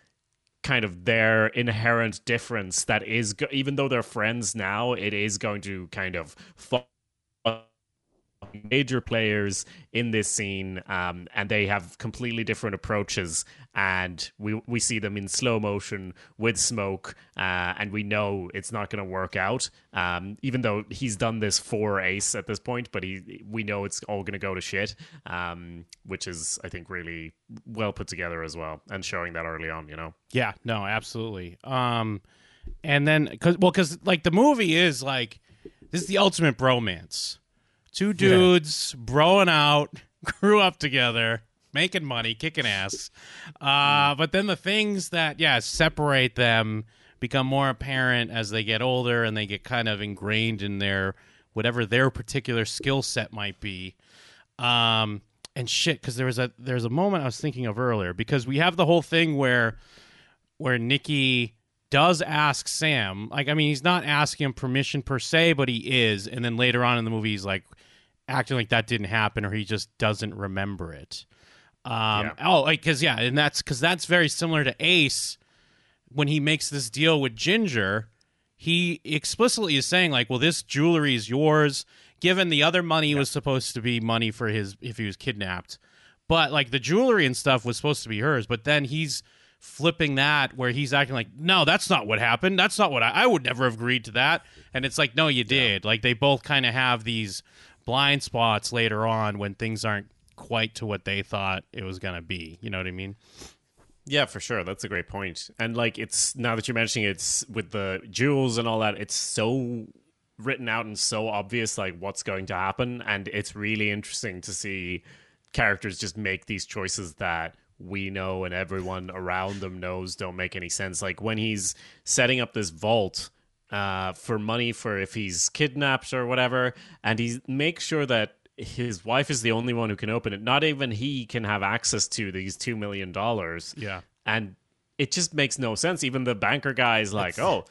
kind of their inherent difference that is, even though they're friends now, it is going to kind of fall major players in this scene, and they have completely different approaches, and we see them in slow motion with smoke, and we know it's not going to work out, even though he's done this for Ace at this point, but we know it's all going to go to shit, which is, I think, really well put together as well, and showing that early on, you know. Yeah, no, absolutely. And then because like, the movie is like, this is the ultimate bromance. Two dudes broing out, grew up together, making money, kicking ass. But then the things that, separate them become more apparent as they get older, and they get kind of ingrained in their whatever their particular skill set might be. And shit, because there's a moment I was thinking of earlier, because we have the whole thing where Nicky does ask Sam, like, I mean, he's not asking him permission per se, but he is. And then later on in the movie, he's like acting like that didn't happen, or he just doesn't remember it. And that's very similar to Ace when he makes this deal with Ginger. He explicitly is saying, like, well, this jewelry is yours, given the other money was supposed to be money for his, if he was kidnapped. But, like, the jewelry and stuff was supposed to be hers. But then he's flipping that, where he's acting like, no, that's not what happened. That's not what I would never have agreed to that. And it's like, no, you did. Like, they both kind of have these blind spots later on when things aren't quite to what they thought it was going to be. You know what I mean? Yeah, for sure. That's a great point. And, like, it's, now that you're mentioning it, it's with the jewels and all that, it's so written out and so obvious, like, what's going to happen. And it's really interesting to see characters just make these choices that we know and everyone around them knows don't make any sense. Like, when he's setting up this vault for money for if he's kidnapped or whatever, and he makes sure that his wife is the only one who can open it. Not even he can have access to these $2 million. Yeah. And it just makes no sense. Even the banker guy is like, a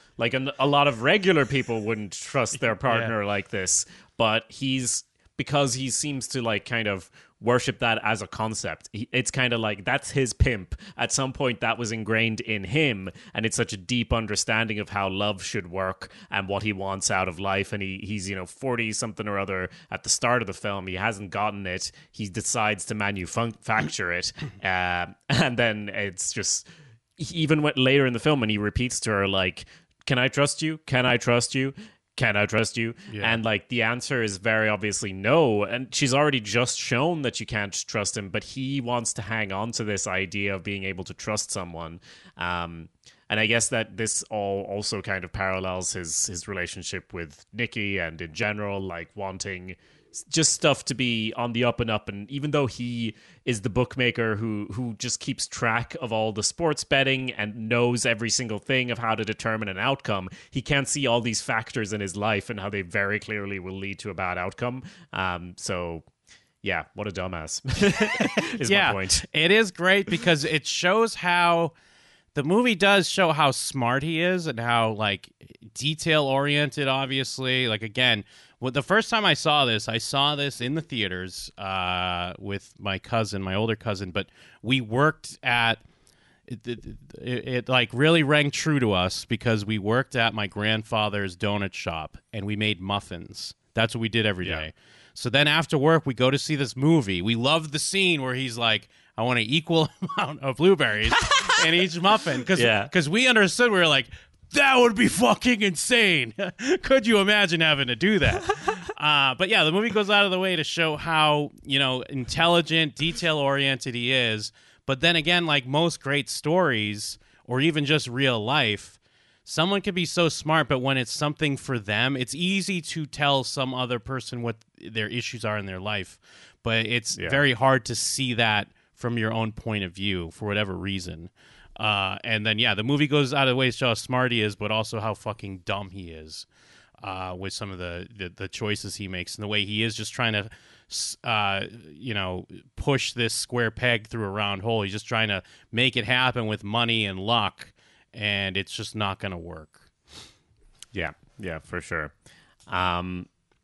lot of regular people wouldn't trust their partner like this. But because he seems to, like, kind of worship that as a concept. It's kind of like, that's his pimp. At some point that was ingrained in him, and it's such a deep understanding of how love should work and what he wants out of life. And he's, you know, 40 something or other at the start of the film. He hasn't gotten it. He decides to manufacture it. And then it's just, even later in the film, and he repeats to her, like, can I trust you? Can I trust you? Can I trust you? Yeah. And, like, the answer is very obviously no. And she's already just shown that you can't trust him, but he wants to hang on to this idea of being able to trust someone. And I guess that this all also kind of parallels his relationship with Nicky, and in general, like, wanting just stuff to be on the up and up. And even though he is the bookmaker who just keeps track of all the sports betting and knows every single thing of how to determine an outcome, he can't see all these factors in his life and how they very clearly will lead to a bad outcome. So what a dumbass is my point. It is great because it shows how the movie does show how smart he is and how, like, detail-oriented, obviously. Like, again, well, the first time I saw this in the theaters with my cousin, my older cousin, but we worked at it like really rang true to us because we worked at my grandfather's donut shop and we made muffins. That's what we did every day. So then after work, we go to see this movie. We loved the scene where he's like, I want an equal amount of blueberries in each muffin. Because we understood, we were like, that would be fucking insane. Could you imagine having to do that? But the movie goes out of the way to show how, you know, intelligent, detail-oriented he is. But then again, like most great stories or even just real life, someone can be so smart, but when it's something for them, it's easy to tell some other person what their issues are in their life. But it's very hard to see that from your own point of view for whatever reason. And then the movie goes out of the way to show how smart he is, but also how fucking dumb he is with some of the choices he makes and the way he is just trying to, push this square peg through a round hole. He's just trying to make it happen with money and luck, and it's just not going to work. Yeah, for sure.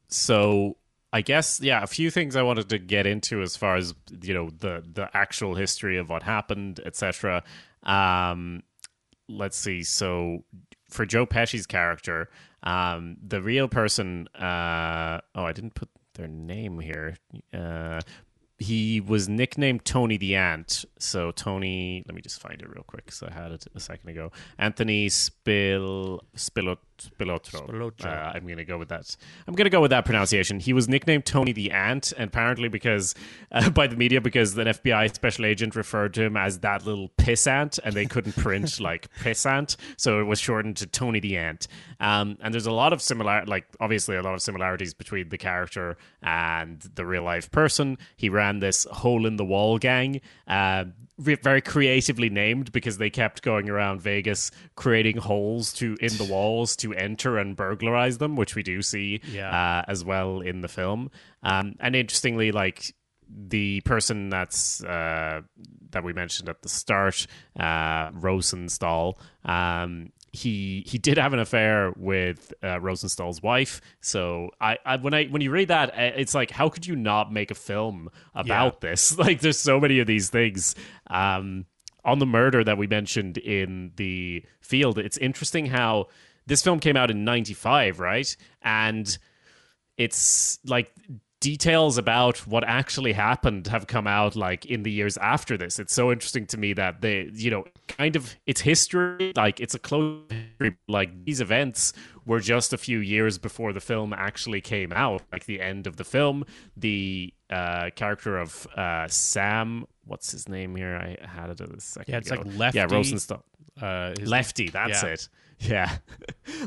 So I guess, a few things I wanted to get into as far as, you know, the actual history of what happened, etc. Let's see. So for Joe Pesci's character, the real person, I didn't put their name here. He was nicknamed Tony the Ant. So Tony, let me just find it real quick because I had it a second ago. Anthony Spilotro. I'm going to go with that. I'm going to go with that pronunciation. He was nicknamed Tony the Ant, and apparently because by the media, because an FBI special agent referred to him as that little piss ant, and they couldn't print like piss ant, so it was shortened to Tony the Ant. And there's a lot of similarities between the character and the real life person. He ran this hole in the wall gang. very creatively named because they kept going around Vegas creating holes in the walls to enter and burglarize them, which we do see as well in the film. And interestingly, like, the person that we mentioned at the start, Rosenthal, he did have an affair with Rosenthal's wife. So when you read that, it's like, how could you not make a film about this? Like, there's so many of these things. On the murder that we mentioned in the field, it's interesting how this film came out in 95, right? And it's like, details about what actually happened have come out like in the years after this. It's so interesting to me that they, you know, kind of, it's history, like it's a close history. Like, these events were just a few years before the film actually came out. Like, the end of the film, the character of Sam, what's his name here? I had it a second ago. Like Lefty. Yeah, Rosenthal. Lefty, that's it. Yeah.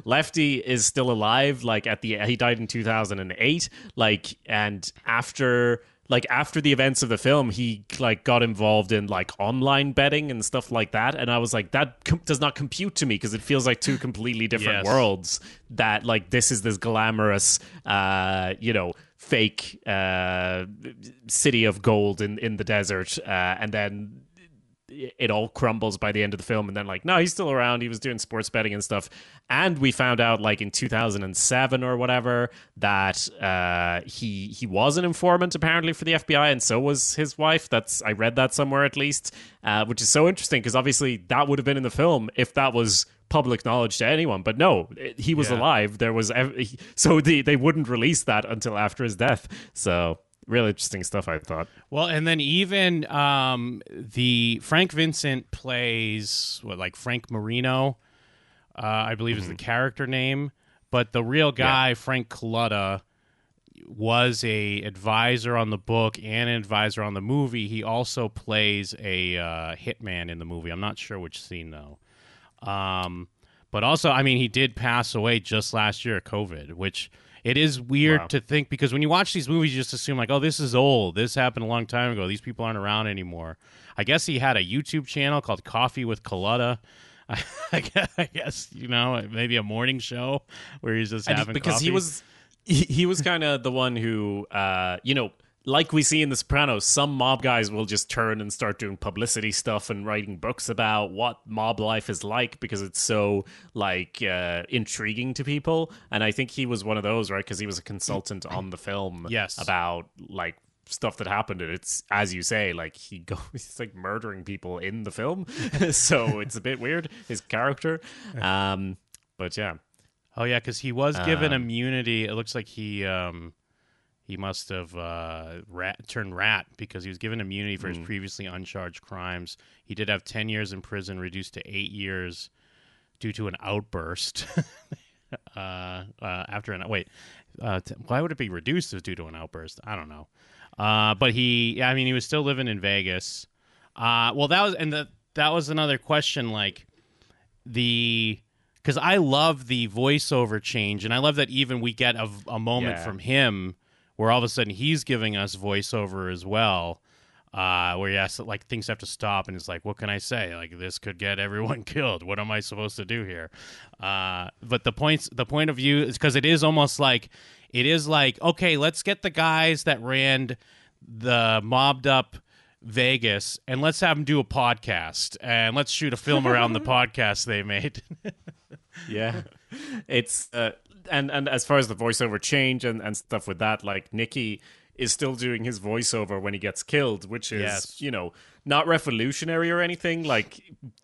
Lefty is still alive. Like, he died in 2008. Like, and after the events of the film, he like got involved in like online betting and stuff like that. And I was like, that does not compute to me, because it feels like two completely different worlds. That like, this is this glamorous, you know, fake city of gold in the desert, and then it all crumbles by the end of the film. And then like, no, he's still around. He was doing sports betting and stuff. And we found out like in 2007 or whatever that he was an informant apparently for the FBI, and so was his wife. I read that somewhere at least, which is so interesting, because obviously that would have been in the film if that was public knowledge to anyone. But no, he was alive. There was so they wouldn't release that until after his death. So, really interesting stuff, I thought. Well, and then even the Frank Vincent plays Frank Marino, I believe is the character name, but the real guy, Frank Colutta, was a advisor on the book and an advisor on the movie. He also plays a hitman in the movie. I'm not sure which scene though. But also, I mean, he did pass away just last year of COVID, which. It is weird to think, because when you watch these movies, you just assume, like, oh, this is old. This happened a long time ago. These people aren't around anymore. I guess he had a YouTube channel called Coffee with Colutta. I guess, you know, maybe a morning show where he's just having coffee. Because he was kind of the one who, you know, like we see in The Sopranos, some mob guys will just turn and start doing publicity stuff and writing books about what mob life is like, because it's so like intriguing to people. And I think he was one of those, right? Because he was a consultant on the film about like stuff that happened. And it's, as you say, like he's like murdering people in the film. So it's a bit weird, his character. But yeah. Oh yeah, because he was given immunity. It looks like he must have turned rat, because he was given immunity for his previously uncharged crimes. He did have 10 years in prison, reduced to 8 years due to an outburst. Why would it be reduced as due to an outburst? I don't know. But he was still living in Vegas. That was another question, like because I love the voiceover change, and I love that even we get a moment from him where all of a sudden he's giving us voiceover as well, where he asks, like, things have to stop, and it's like, what can I say? Like, this could get everyone killed. What am I supposed to do here? But the point of view is, because it is like, okay, let's get the guys that ran the mobbed up Vegas, and let's have them do a podcast, and let's shoot a film around the podcast they made. Yeah. It's... And as far as the voiceover change and stuff with that, like Nicky is still doing his voiceover when he gets killed, which is, you know, not revolutionary or anything. Like,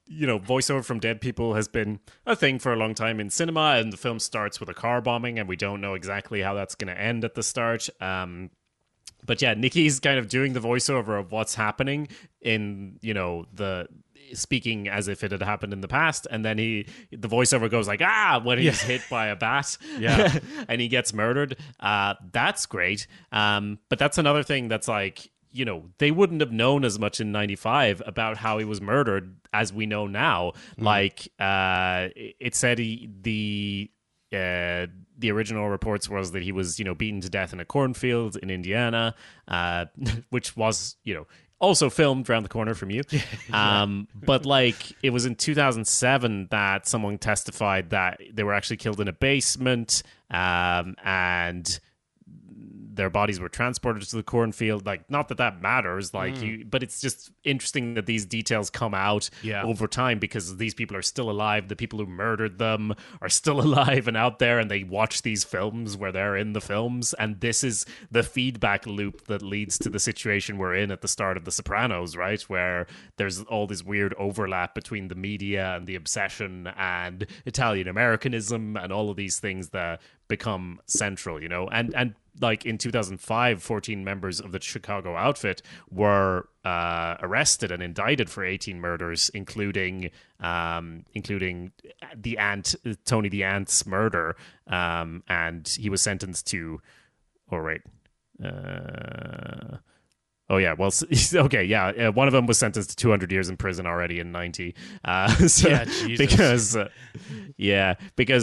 you know, voiceover from dead people has been a thing for a long time in cinema, and the film starts with a car bombing, and we don't know exactly how that's going to end at the start. But yeah, Nicky's kind of doing the voiceover of what's happening in, you know, speaking as if it had happened in the past, and then the voiceover goes like, ah, when he's hit by a bat and he gets murdered. That's great. But that's another thing that's like, you know, they wouldn't have known as much in 95 about how he was murdered as we know now. Mm-hmm. Like, it said the original reports was that he was, you know, beaten to death in a cornfield in Indiana, which was, you know, also filmed around the corner from you. But like it was in 2007 that someone testified that they were actually killed in a basement and their bodies were transported to the cornfield. Like, not that that matters, like but it's just interesting that these details come out over time, because these people are still alive. The people who murdered them are still alive and out there, and they watch these films where they're in the films. And this is the feedback loop that leads to the situation we're in at the start of The Sopranos, right? Where there's all this weird overlap between the media and the obsession and Italian Americanism and all of these things that become central, you know, and like in 2005, 14 members of the Chicago outfit were arrested and indicted for 18 murders, including the Ant, Tony the Ant's murder, and he was sentenced to. One of them was sentenced to 200 years in prison already in 90. Because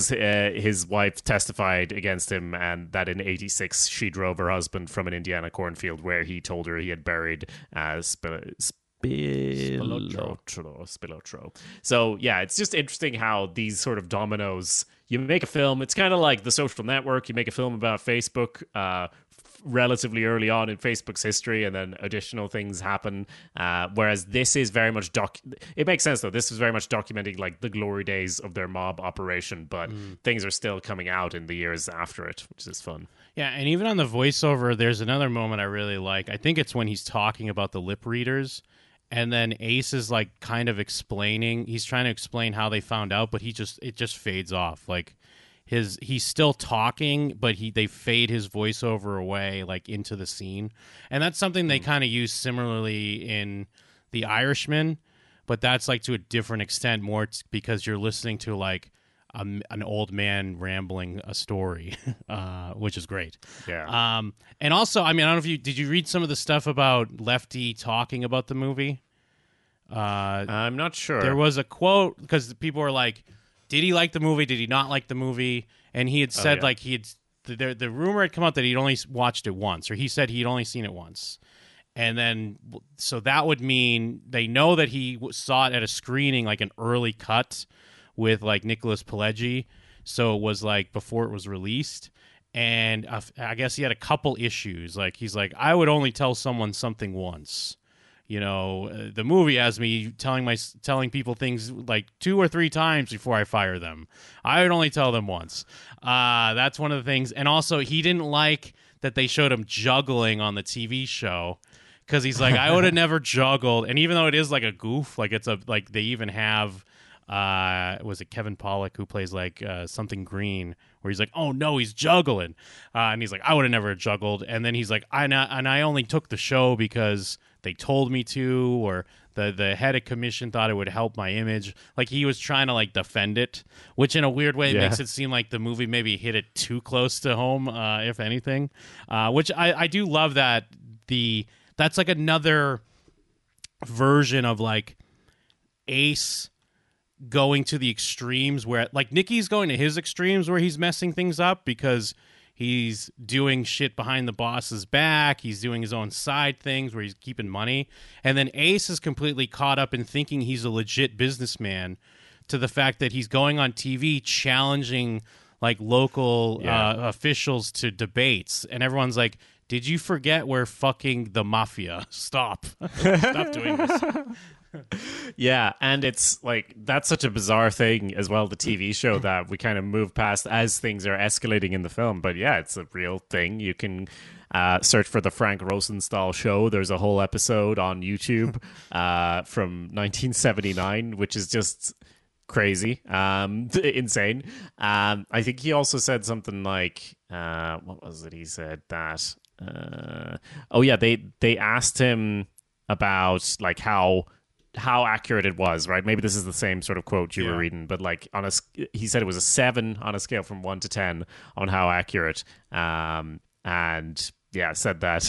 his wife testified against him, and that in 86 she drove her husband from an Indiana cornfield where he told her he had buried Spilotro. So yeah, it's just interesting how these sort of dominoes. You make a film. It's kind of like The Social Network. You make a film about Facebook. Relatively early on in Facebook's history, and then additional things happen. Whereas this is very much it makes sense though. This is very much documenting like the glory days of their mob operation, but things are still coming out in the years after it, which is fun. Yeah, and even on the voiceover, there's another moment I really like. I think it's when he's talking about the lip readers, and then Ace is like kind of explaining. He's trying to explain how they found out, but it just fades off. Like. He's still talking, but they fade his voiceover away, like into the scene, and that's something they kind of use similarly in The Irishman, but that's like to a different extent, more because you're listening to like an old man rambling a story, which is great. Yeah. And also, I mean, I don't know if did you read some of the stuff about Lefty talking about the movie? I'm not sure. There was a quote because people were like. Did he like the movie? Did he not like the movie? And he had said like he had the rumor had come out that he'd only watched it once, or he said he'd only seen it once. And then so that would mean they know that he saw it at a screening, like an early cut with like Nicholas Pileggi. So it was like before it was released. And I guess he had a couple issues. Like he's like, I would only tell someone something once. You know, the movie has me telling people things like 2 or 3 times before I fire them. I would only tell them once. That's one of the things. And also, he didn't like that they showed him juggling on the TV show, because he's like, I would have never juggled. And even though it is like a goof, like it's a like they even have. Was it Kevin Pollak who plays like something green, where he's like, oh no, he's juggling, and he's like, I would have never juggled. And then he's like, I only took the show because they told me to, or the head of commission thought it would help my image. Like he was trying to like defend it, which in a weird way makes it seem like the movie maybe hit it too close to home, if anything. Which I do love that that's like another version of like Ace. Going to the extremes where like Nicky's going to his extremes where he's messing things up because he's doing shit behind the boss's back. He's doing his own side things where he's keeping money. And then Ace is completely caught up in thinking he's a legit businessman, to the fact that he's going on TV challenging like local officials to debates. And everyone's like, did you forget we're fucking the mafia? Stop doing this. Yeah, and it's like that's such a bizarre thing as well, the TV show, that we kind of move past as things are escalating in the film. But yeah, it's a real thing. You can search for the Frank Rosenthal show. There's a whole episode on YouTube from 1979, which is just crazy, insane. I think he also said something like, what was it he said that? They asked him about like how accurate it was, right? Maybe this is the same sort of quote you were reading, but like he said it was a 7 on a scale from 1 to 10 on how accurate. And yeah, said that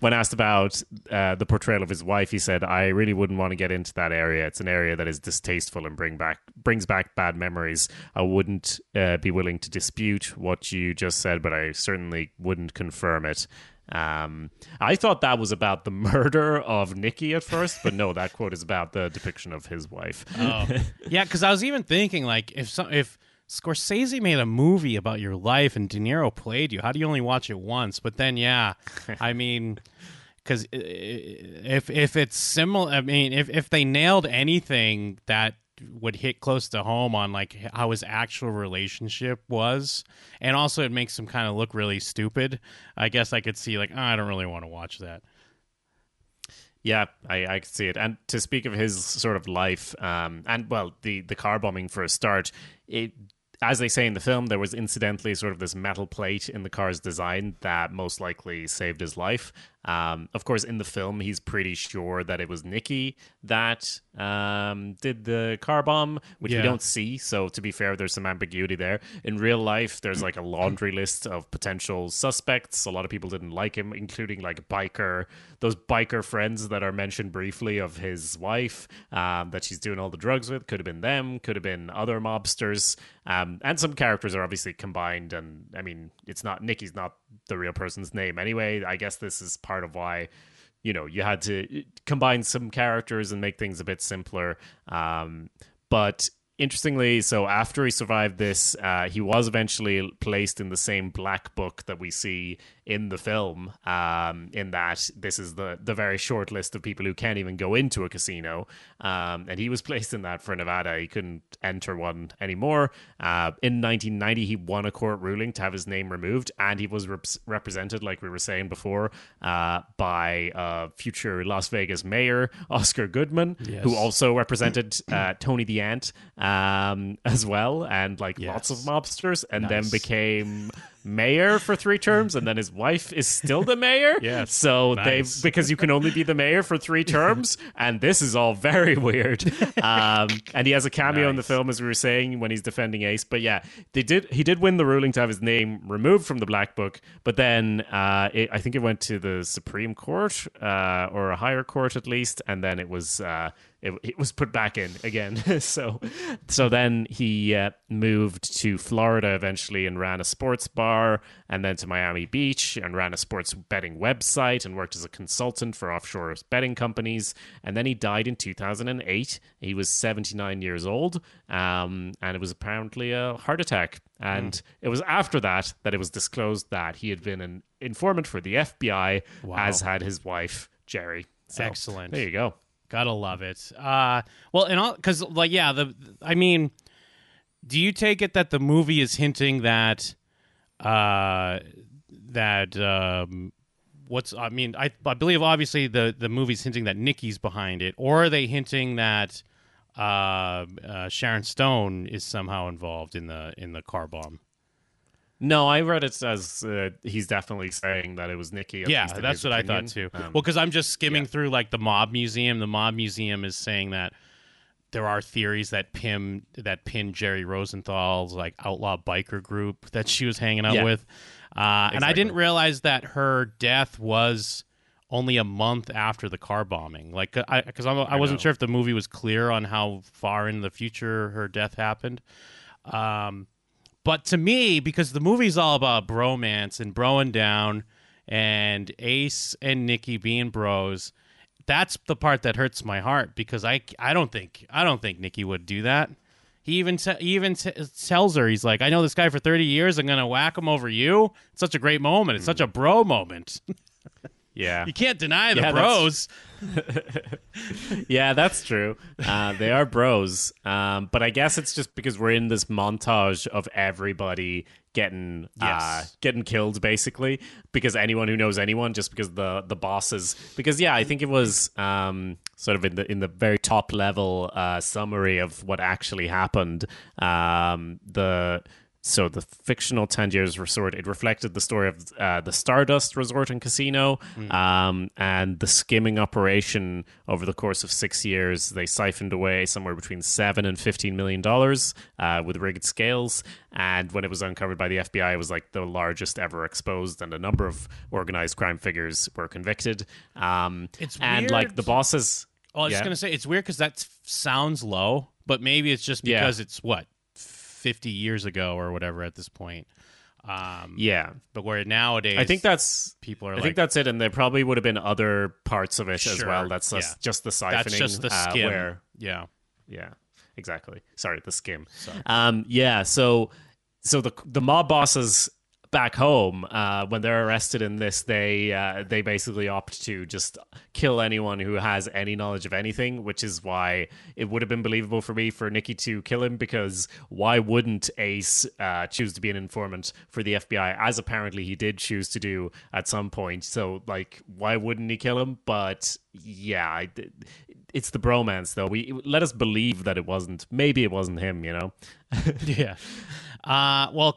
when asked about the portrayal of his wife, he said, "I really wouldn't want to get into that area. It's an area that is distasteful and brings back bad memories. I wouldn't be willing to dispute what you just said, but I certainly wouldn't confirm it." I thought that was about the murder of Nicky at first, but no, that quote is about the depiction of his wife. Oh. Yeah, because I was even thinking, like, if Scorsese made a movie about your life and De Niro played you, how do you only watch it once? But then, yeah, I mean, because if it's similar, I mean, if they nailed anything that would hit close to home on like how his actual relationship was, and also it makes him kind of look really stupid, I guess I could see like, oh, I don't really want to watch that. Yeah, I could see it. And to speak of his sort of life, and well, the car bombing for a start, it, as they say in the film, there was incidentally sort of this metal plate in the car's design that most likely saved his life. Of course, in the film, he's pretty sure that it was Nicky that did the car bomb, which we don't see. So to be fair, there's some ambiguity there. In real life, there's like a laundry list of potential suspects. A lot of people didn't like him, including like those biker friends that are mentioned briefly of his wife that she's doing all the drugs with. Could have been them, could have been other mobsters. And some characters are obviously combined, and I mean, it's not Nicky's not the real person's name anyway. I guess this is part of why, you know, you had to combine some characters and make things a bit simpler. But interestingly, so after he survived this, he was eventually placed in the same black book that we see in the film. In that this is the very short list of people who can't even go into a casino, and he was placed in that for Nevada. He couldn't enter one anymore. In 1990, he won a court ruling to have his name removed, and he was represented, like we were saying before, by future Las Vegas mayor Oscar Goodman, who also represented Tony the Ant as well, and like lots of mobsters, and then became mayor for 3 terms, and then his wife is still the mayor. So they've, because you can only be the mayor for 3 terms, and this is all very weird. And he has a cameo in the film, as we were saying, when he's defending Ace. But yeah, he did win the ruling to have his name removed from the black book, but then I think it went to the Supreme Court, or a higher court at least, and then it was it was put back in again. so then he moved to Florida eventually and ran a sports bar, and then to Miami Beach and ran a sports betting website and worked as a consultant for offshore betting companies. And then he died in 2008. He was 79 years old, and it was apparently a heart attack. And it was after that it was disclosed that he had been an informant for the FBI, as had his wife, Geri. So, excellent. There you go. Gotta love it. Well, and all because, like, yeah. I mean, do you take it that the movie is hinting that, I believe obviously the movie's hinting that Nicky's behind it, or are they hinting that Sharon Stone is somehow involved in the car bomb? No, I read it as he's definitely saying that it was Nicky. Yeah, that's what opinion. I thought too. Well, because I'm just skimming through like the mob museum. The mob museum is saying that there are theories that pin Geri Rosenthal's like outlaw biker group that she was hanging out with. Exactly. And I didn't realize that her death was only a month after the car bombing. Like, because I wasn't sure if the movie was clear on how far in the future her death happened. But to me, because the movie's all about bromance and broing down and Ace and Nicky being bros, that's the part that hurts my heart, because I don't think Nicky would do that. He even tells her, he's like, I know this guy for 30 years. I'm going to whack him over you. It's such a great moment. It's such a bro moment. Yeah. You can't deny the bros. Yeah, that's true. They are bros. But I guess it's just because we're in this montage of everybody getting getting killed, basically, because anyone who knows anyone, just because the bosses, because I think it was sort of in the very top level summary of what actually happened. So the fictional Tangiers Resort, it reflected the story of the Stardust Resort and Casino, and the skimming operation over the course of 6 years. They siphoned away somewhere between $7 and $15 million with rigged scales. And when it was uncovered by the FBI, it was like the largest ever exposed, and a number of organized crime figures were convicted. It's weird. And like the bosses... Oh, I was just going to say, it's weird because that sounds low, but maybe it's just because it's 50 years ago or whatever at this point. Yeah, but where nowadays, I think that's people are. I think that's it, and there probably would have been other parts of it as well. That's just the siphoning. That's just the skim. Yeah, exactly. Sorry, the skim. Sorry. So the mob bosses back home, when they're arrested in this, they basically opt to just kill anyone who has any knowledge of anything, which is why it would have been believable for me for Nicky to kill him, because why wouldn't Ace choose to be an informant for the FBI, as apparently he did choose to do at some point? So, like, why wouldn't he kill him? But yeah, it's the bromance, though. Let us believe that it wasn't. Maybe it wasn't him, you know? Yeah. Well,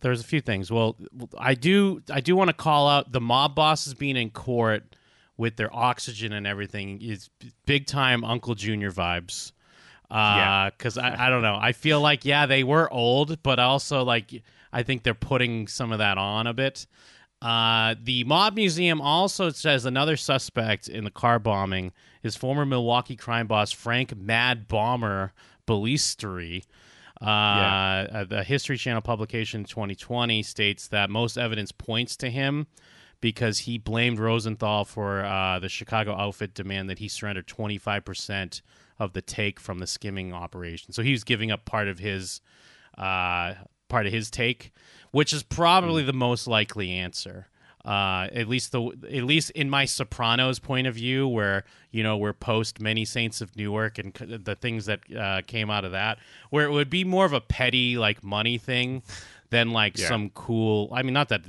there's a few things. Well, I do want to call out the mob bosses being in court with their oxygen and everything is big time Uncle Junior vibes. Because I don't know. I feel like, they were old, but also, like, I think they're putting some of that on a bit. The mob museum also says another suspect in the car bombing is former Milwaukee crime boss Frank Mad Bomber Bellistery. The History Channel publication 2020 states that most evidence points to him because he blamed Rosenthal for the Chicago outfit demand that he surrender 25% of the take from the skimming operation. So he was giving up part of his take, which is probably the most likely answer. At least in my Sopranos point of view, where, you know, we're post Many Saints of Newark and the things that came out of that, where it would be more of a petty, like, money thing than like some cool. I mean, not that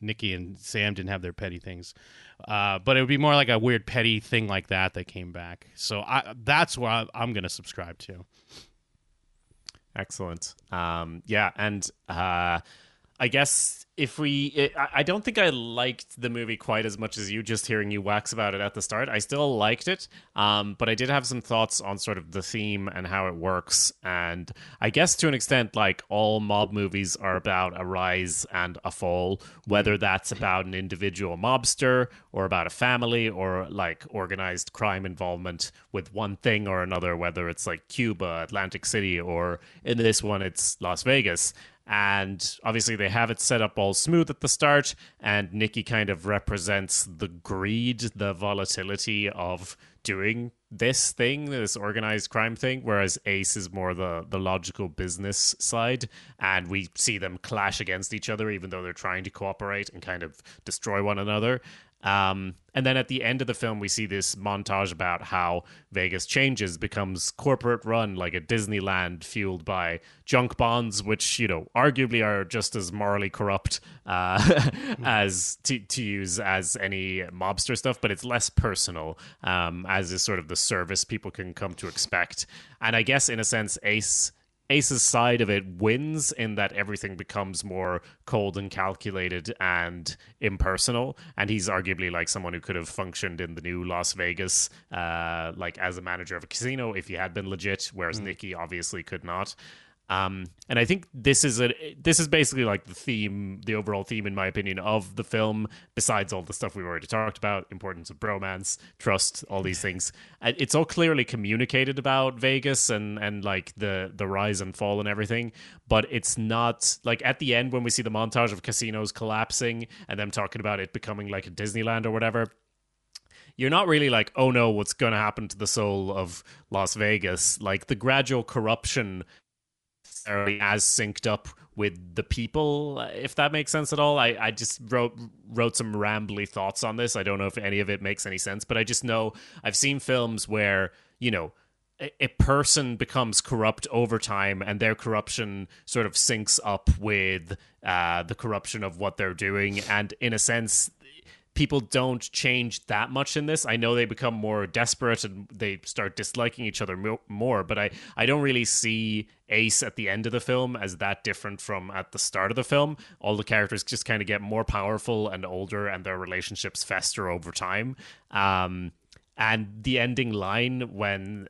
Nicky and Sam didn't have their petty things, but it would be more like a weird petty thing like that came back. So that's what I'm going to subscribe to. Excellent. I guess I don't think I liked the movie quite as much as you, just hearing you wax about it at the start. I still liked it, but I did have some thoughts on sort of the theme and how it works. And I guess to an extent, like, all mob movies are about a rise and a fall, whether that's about an individual mobster or about a family or, like, organized crime involvement with one thing or another, whether it's like Cuba, Atlantic City, or in this one, it's Las Vegas. And obviously they have it set up all smooth at the start, and Nicky kind of represents the greed, the volatility of doing this thing, this organized crime thing, whereas Ace is more the logical business side, and we see them clash against each other even though they're trying to cooperate and kind of destroy one another. And then at the end of the film, we see this montage about how Vegas changes, becomes corporate run like a Disneyland, fueled by junk bonds, which, you know, arguably are just as morally corrupt as to use as any mobster stuff, but it's less personal, as is sort of the service people can come to expect. And I guess, in a sense, Ace's side of it wins, in that everything becomes more cold and calculated and impersonal, and he's arguably like someone who could have functioned in the new Las Vegas, like as a manager of a casino, if he had been legit, whereas Nicky obviously could not. And I think this is basically like the theme, the overall theme, in my opinion, of the film, besides all the stuff we've already talked about, importance of bromance, trust, all these things. It's all clearly communicated about Vegas and like the rise and fall and everything, but it's not like at the end when we see the montage of casinos collapsing and them talking about it becoming like a Disneyland or whatever. You're not really like, oh no, what's going to happen to the soul of Las Vegas? Like, the gradual corruption as synced up with the people, if that makes sense at all. I just wrote some rambly thoughts on this. I don't know if any of it makes any sense, but I just know I've seen films where, you know, a person becomes corrupt over time, and their corruption sort of syncs up with the corruption of what they're doing. And in a sense, people don't change that much in this. I know they become more desperate and they start disliking each other more, but I don't really see Ace at the end of the film as that different from at the start of the film. All the characters just kind of get more powerful and older, and their relationships fester over time. And the ending line when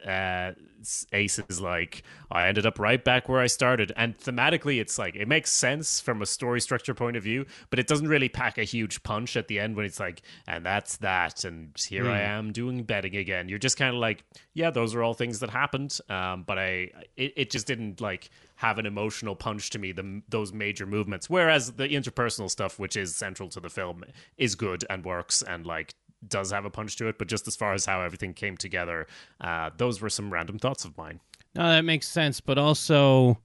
Ace is like, I ended up right back where I started. And thematically, it's like, it makes sense from a story structure point of view, but it doesn't really pack a huge punch at the end when it's like, and that's that. And here I am doing betting again. You're just kind of like, yeah, those are all things that happened. But it just didn't like have an emotional punch to me, those major movements. Whereas the interpersonal stuff, which is central to the film, is good and works and like, does have a punch to it, but just as far as how everything came together, those were some random thoughts of mine. No, that makes sense, but also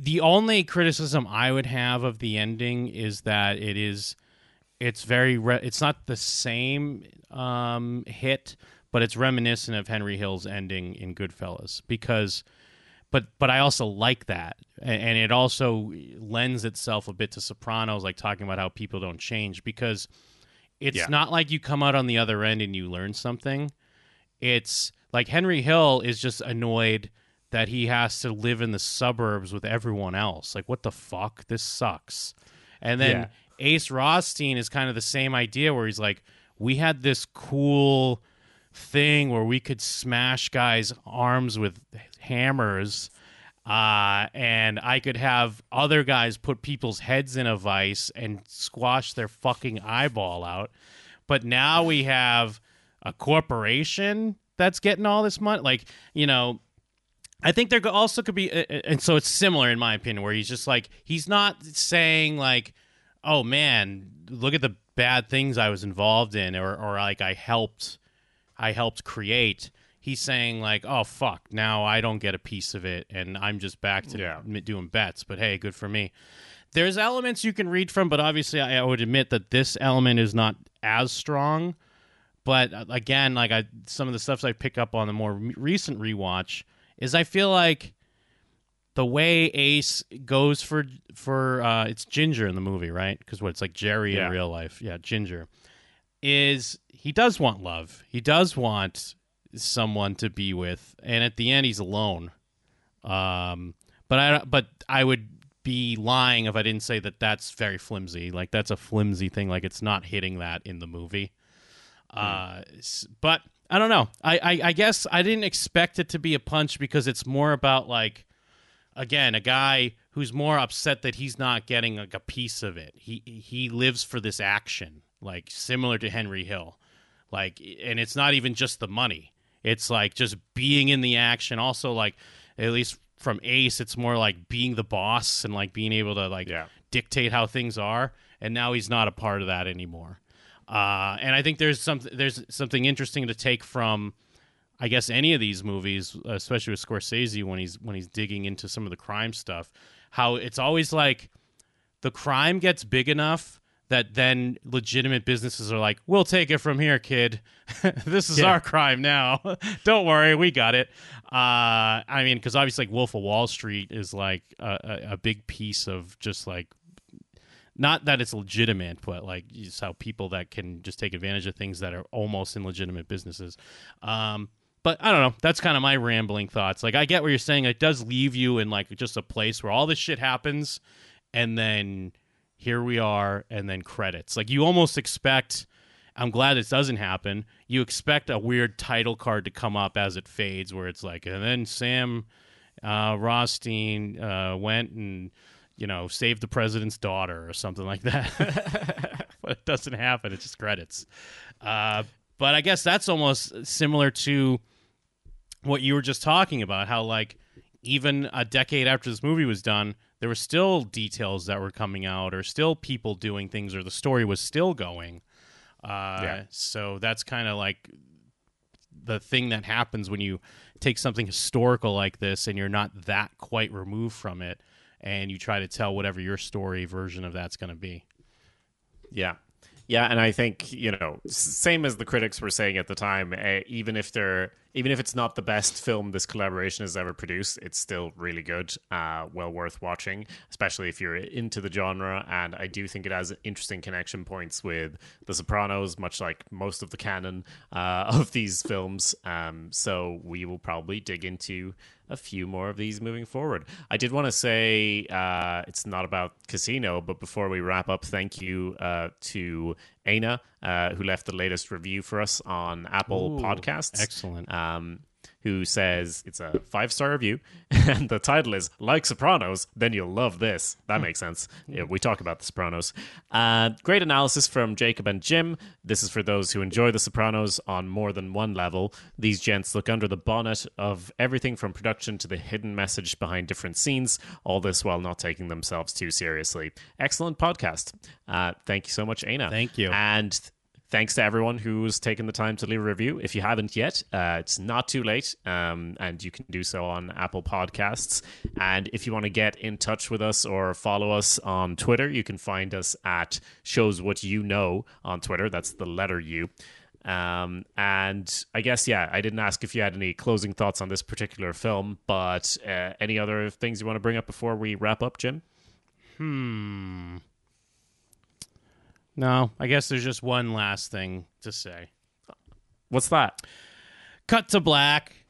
the only criticism I would have of the ending is that it's not the same hit, but it's reminiscent of Henry Hill's ending in Goodfellas, but I also like that, and it also lends itself a bit to Sopranos, like talking about how people don't change, because it's not like you come out on the other end and you learn something. It's like Henry Hill is just annoyed that he has to live in the suburbs with everyone else. Like, what the fuck? This sucks. And then Ace Rothstein is kind of the same idea where he's like, we had this cool thing where we could smash guys' arms with hammers, and I could have other guys put people's heads in a vice and squash their fucking eyeball out. But now we have a corporation that's getting all this money. Like, you know, I think there also could be, and so it's similar in my opinion, where he's just like, he's not saying like, oh man, look at the bad things I was involved in, or like I helped create. He's saying like, oh, fuck, now I don't get a piece of it, and I'm just back to doing bets, but hey, good for me. There's elements you can read from, but obviously I would admit that this element is not as strong. But again, like some of the stuff I pick up on the more recent rewatch is I feel like the way Ace goes for it's Ginger in the movie, right? Because it's like Geri in real life. Yeah, Ginger. Is he does want love. He does want someone to be with, and at the end he's alone, but I would be lying if I didn't say that that's very flimsy. Like, that's a flimsy thing. Like, it's not hitting that in the movie. But I don't know, I guess I didn't expect it to be a punch, because it's more about like, again, a guy who's more upset that he's not getting like a piece of it. He lives for this action, like similar to Henry Hill, like, and it's not even just the money. It's like just being in the action. Also, like, at least from Ace, it's more like being the boss and like being able to like dictate how things are. And now he's not a part of that anymore. And I think there's something interesting to take from, I guess, any of these movies, especially with Scorsese when he's digging into some of the crime stuff. How it's always like the crime gets big enough that then legitimate businesses are like, we'll take it from here, kid. This is our crime now. Don't worry, we got it. I mean, because obviously, like, Wolf of Wall Street is like a big piece of just like, not that it's legitimate, but like just how people that can just take advantage of things that are almost in legitimate businesses. But I don't know. That's kind of my rambling thoughts. Like, I get what you're saying. It does leave you in like just a place where all this shit happens, and then here we are, and then credits. Like, you almost expect, I'm glad this doesn't happen, you expect a weird title card to come up as it fades, where it's like, and then Sam Rothstein went and, you know, saved the president's daughter or something like that. But it doesn't happen. It's just credits. But I guess that's almost similar to what you were just talking about, how, like, even a decade after this movie was done, there were still details that were coming out, or still people doing things, or the story was still going. So that's kind of like the thing that happens when you take something historical like this and you're not that quite removed from it, and you try to tell whatever your story version of that's going to be. Yeah. Yeah, and I think, you know, same as the critics were saying at the time, even if it's not the best film this collaboration has ever produced, it's still really good, well worth watching, especially if you're into the genre. And I do think it has interesting connection points with The Sopranos, much like most of the canon of these films. So we will probably dig into a few more of these moving forward. I did want to say it's not about Casino, but before we wrap up, thank you to Aina, who left the latest review for us on Apple Podcasts. Excellent. Who says it's a 5-star review, and the title is "Like Sopranos, then you'll love this." That makes sense. Yeah, we talk about The Sopranos. Great analysis from Jacob and Jim. This is for those who enjoy The Sopranos on more than one level. These gents look under the bonnet of everything from production to the hidden message behind different scenes, all this while not taking themselves too seriously. Excellent podcast. Thank you so much, Aina. Thank you. And thanks to everyone who's taken the time to leave a review. If you haven't yet, it's not too late, and you can do so on Apple Podcasts. And if you want to get in touch with us or follow us on Twitter, you can find us at Shows What You Know on Twitter. That's the letter U. And I guess, yeah, I didn't ask if you had any closing thoughts on this particular film, but any other things you want to bring up before we wrap up, Jim? No, I guess there's just one last thing to say. What's that? Cut to black.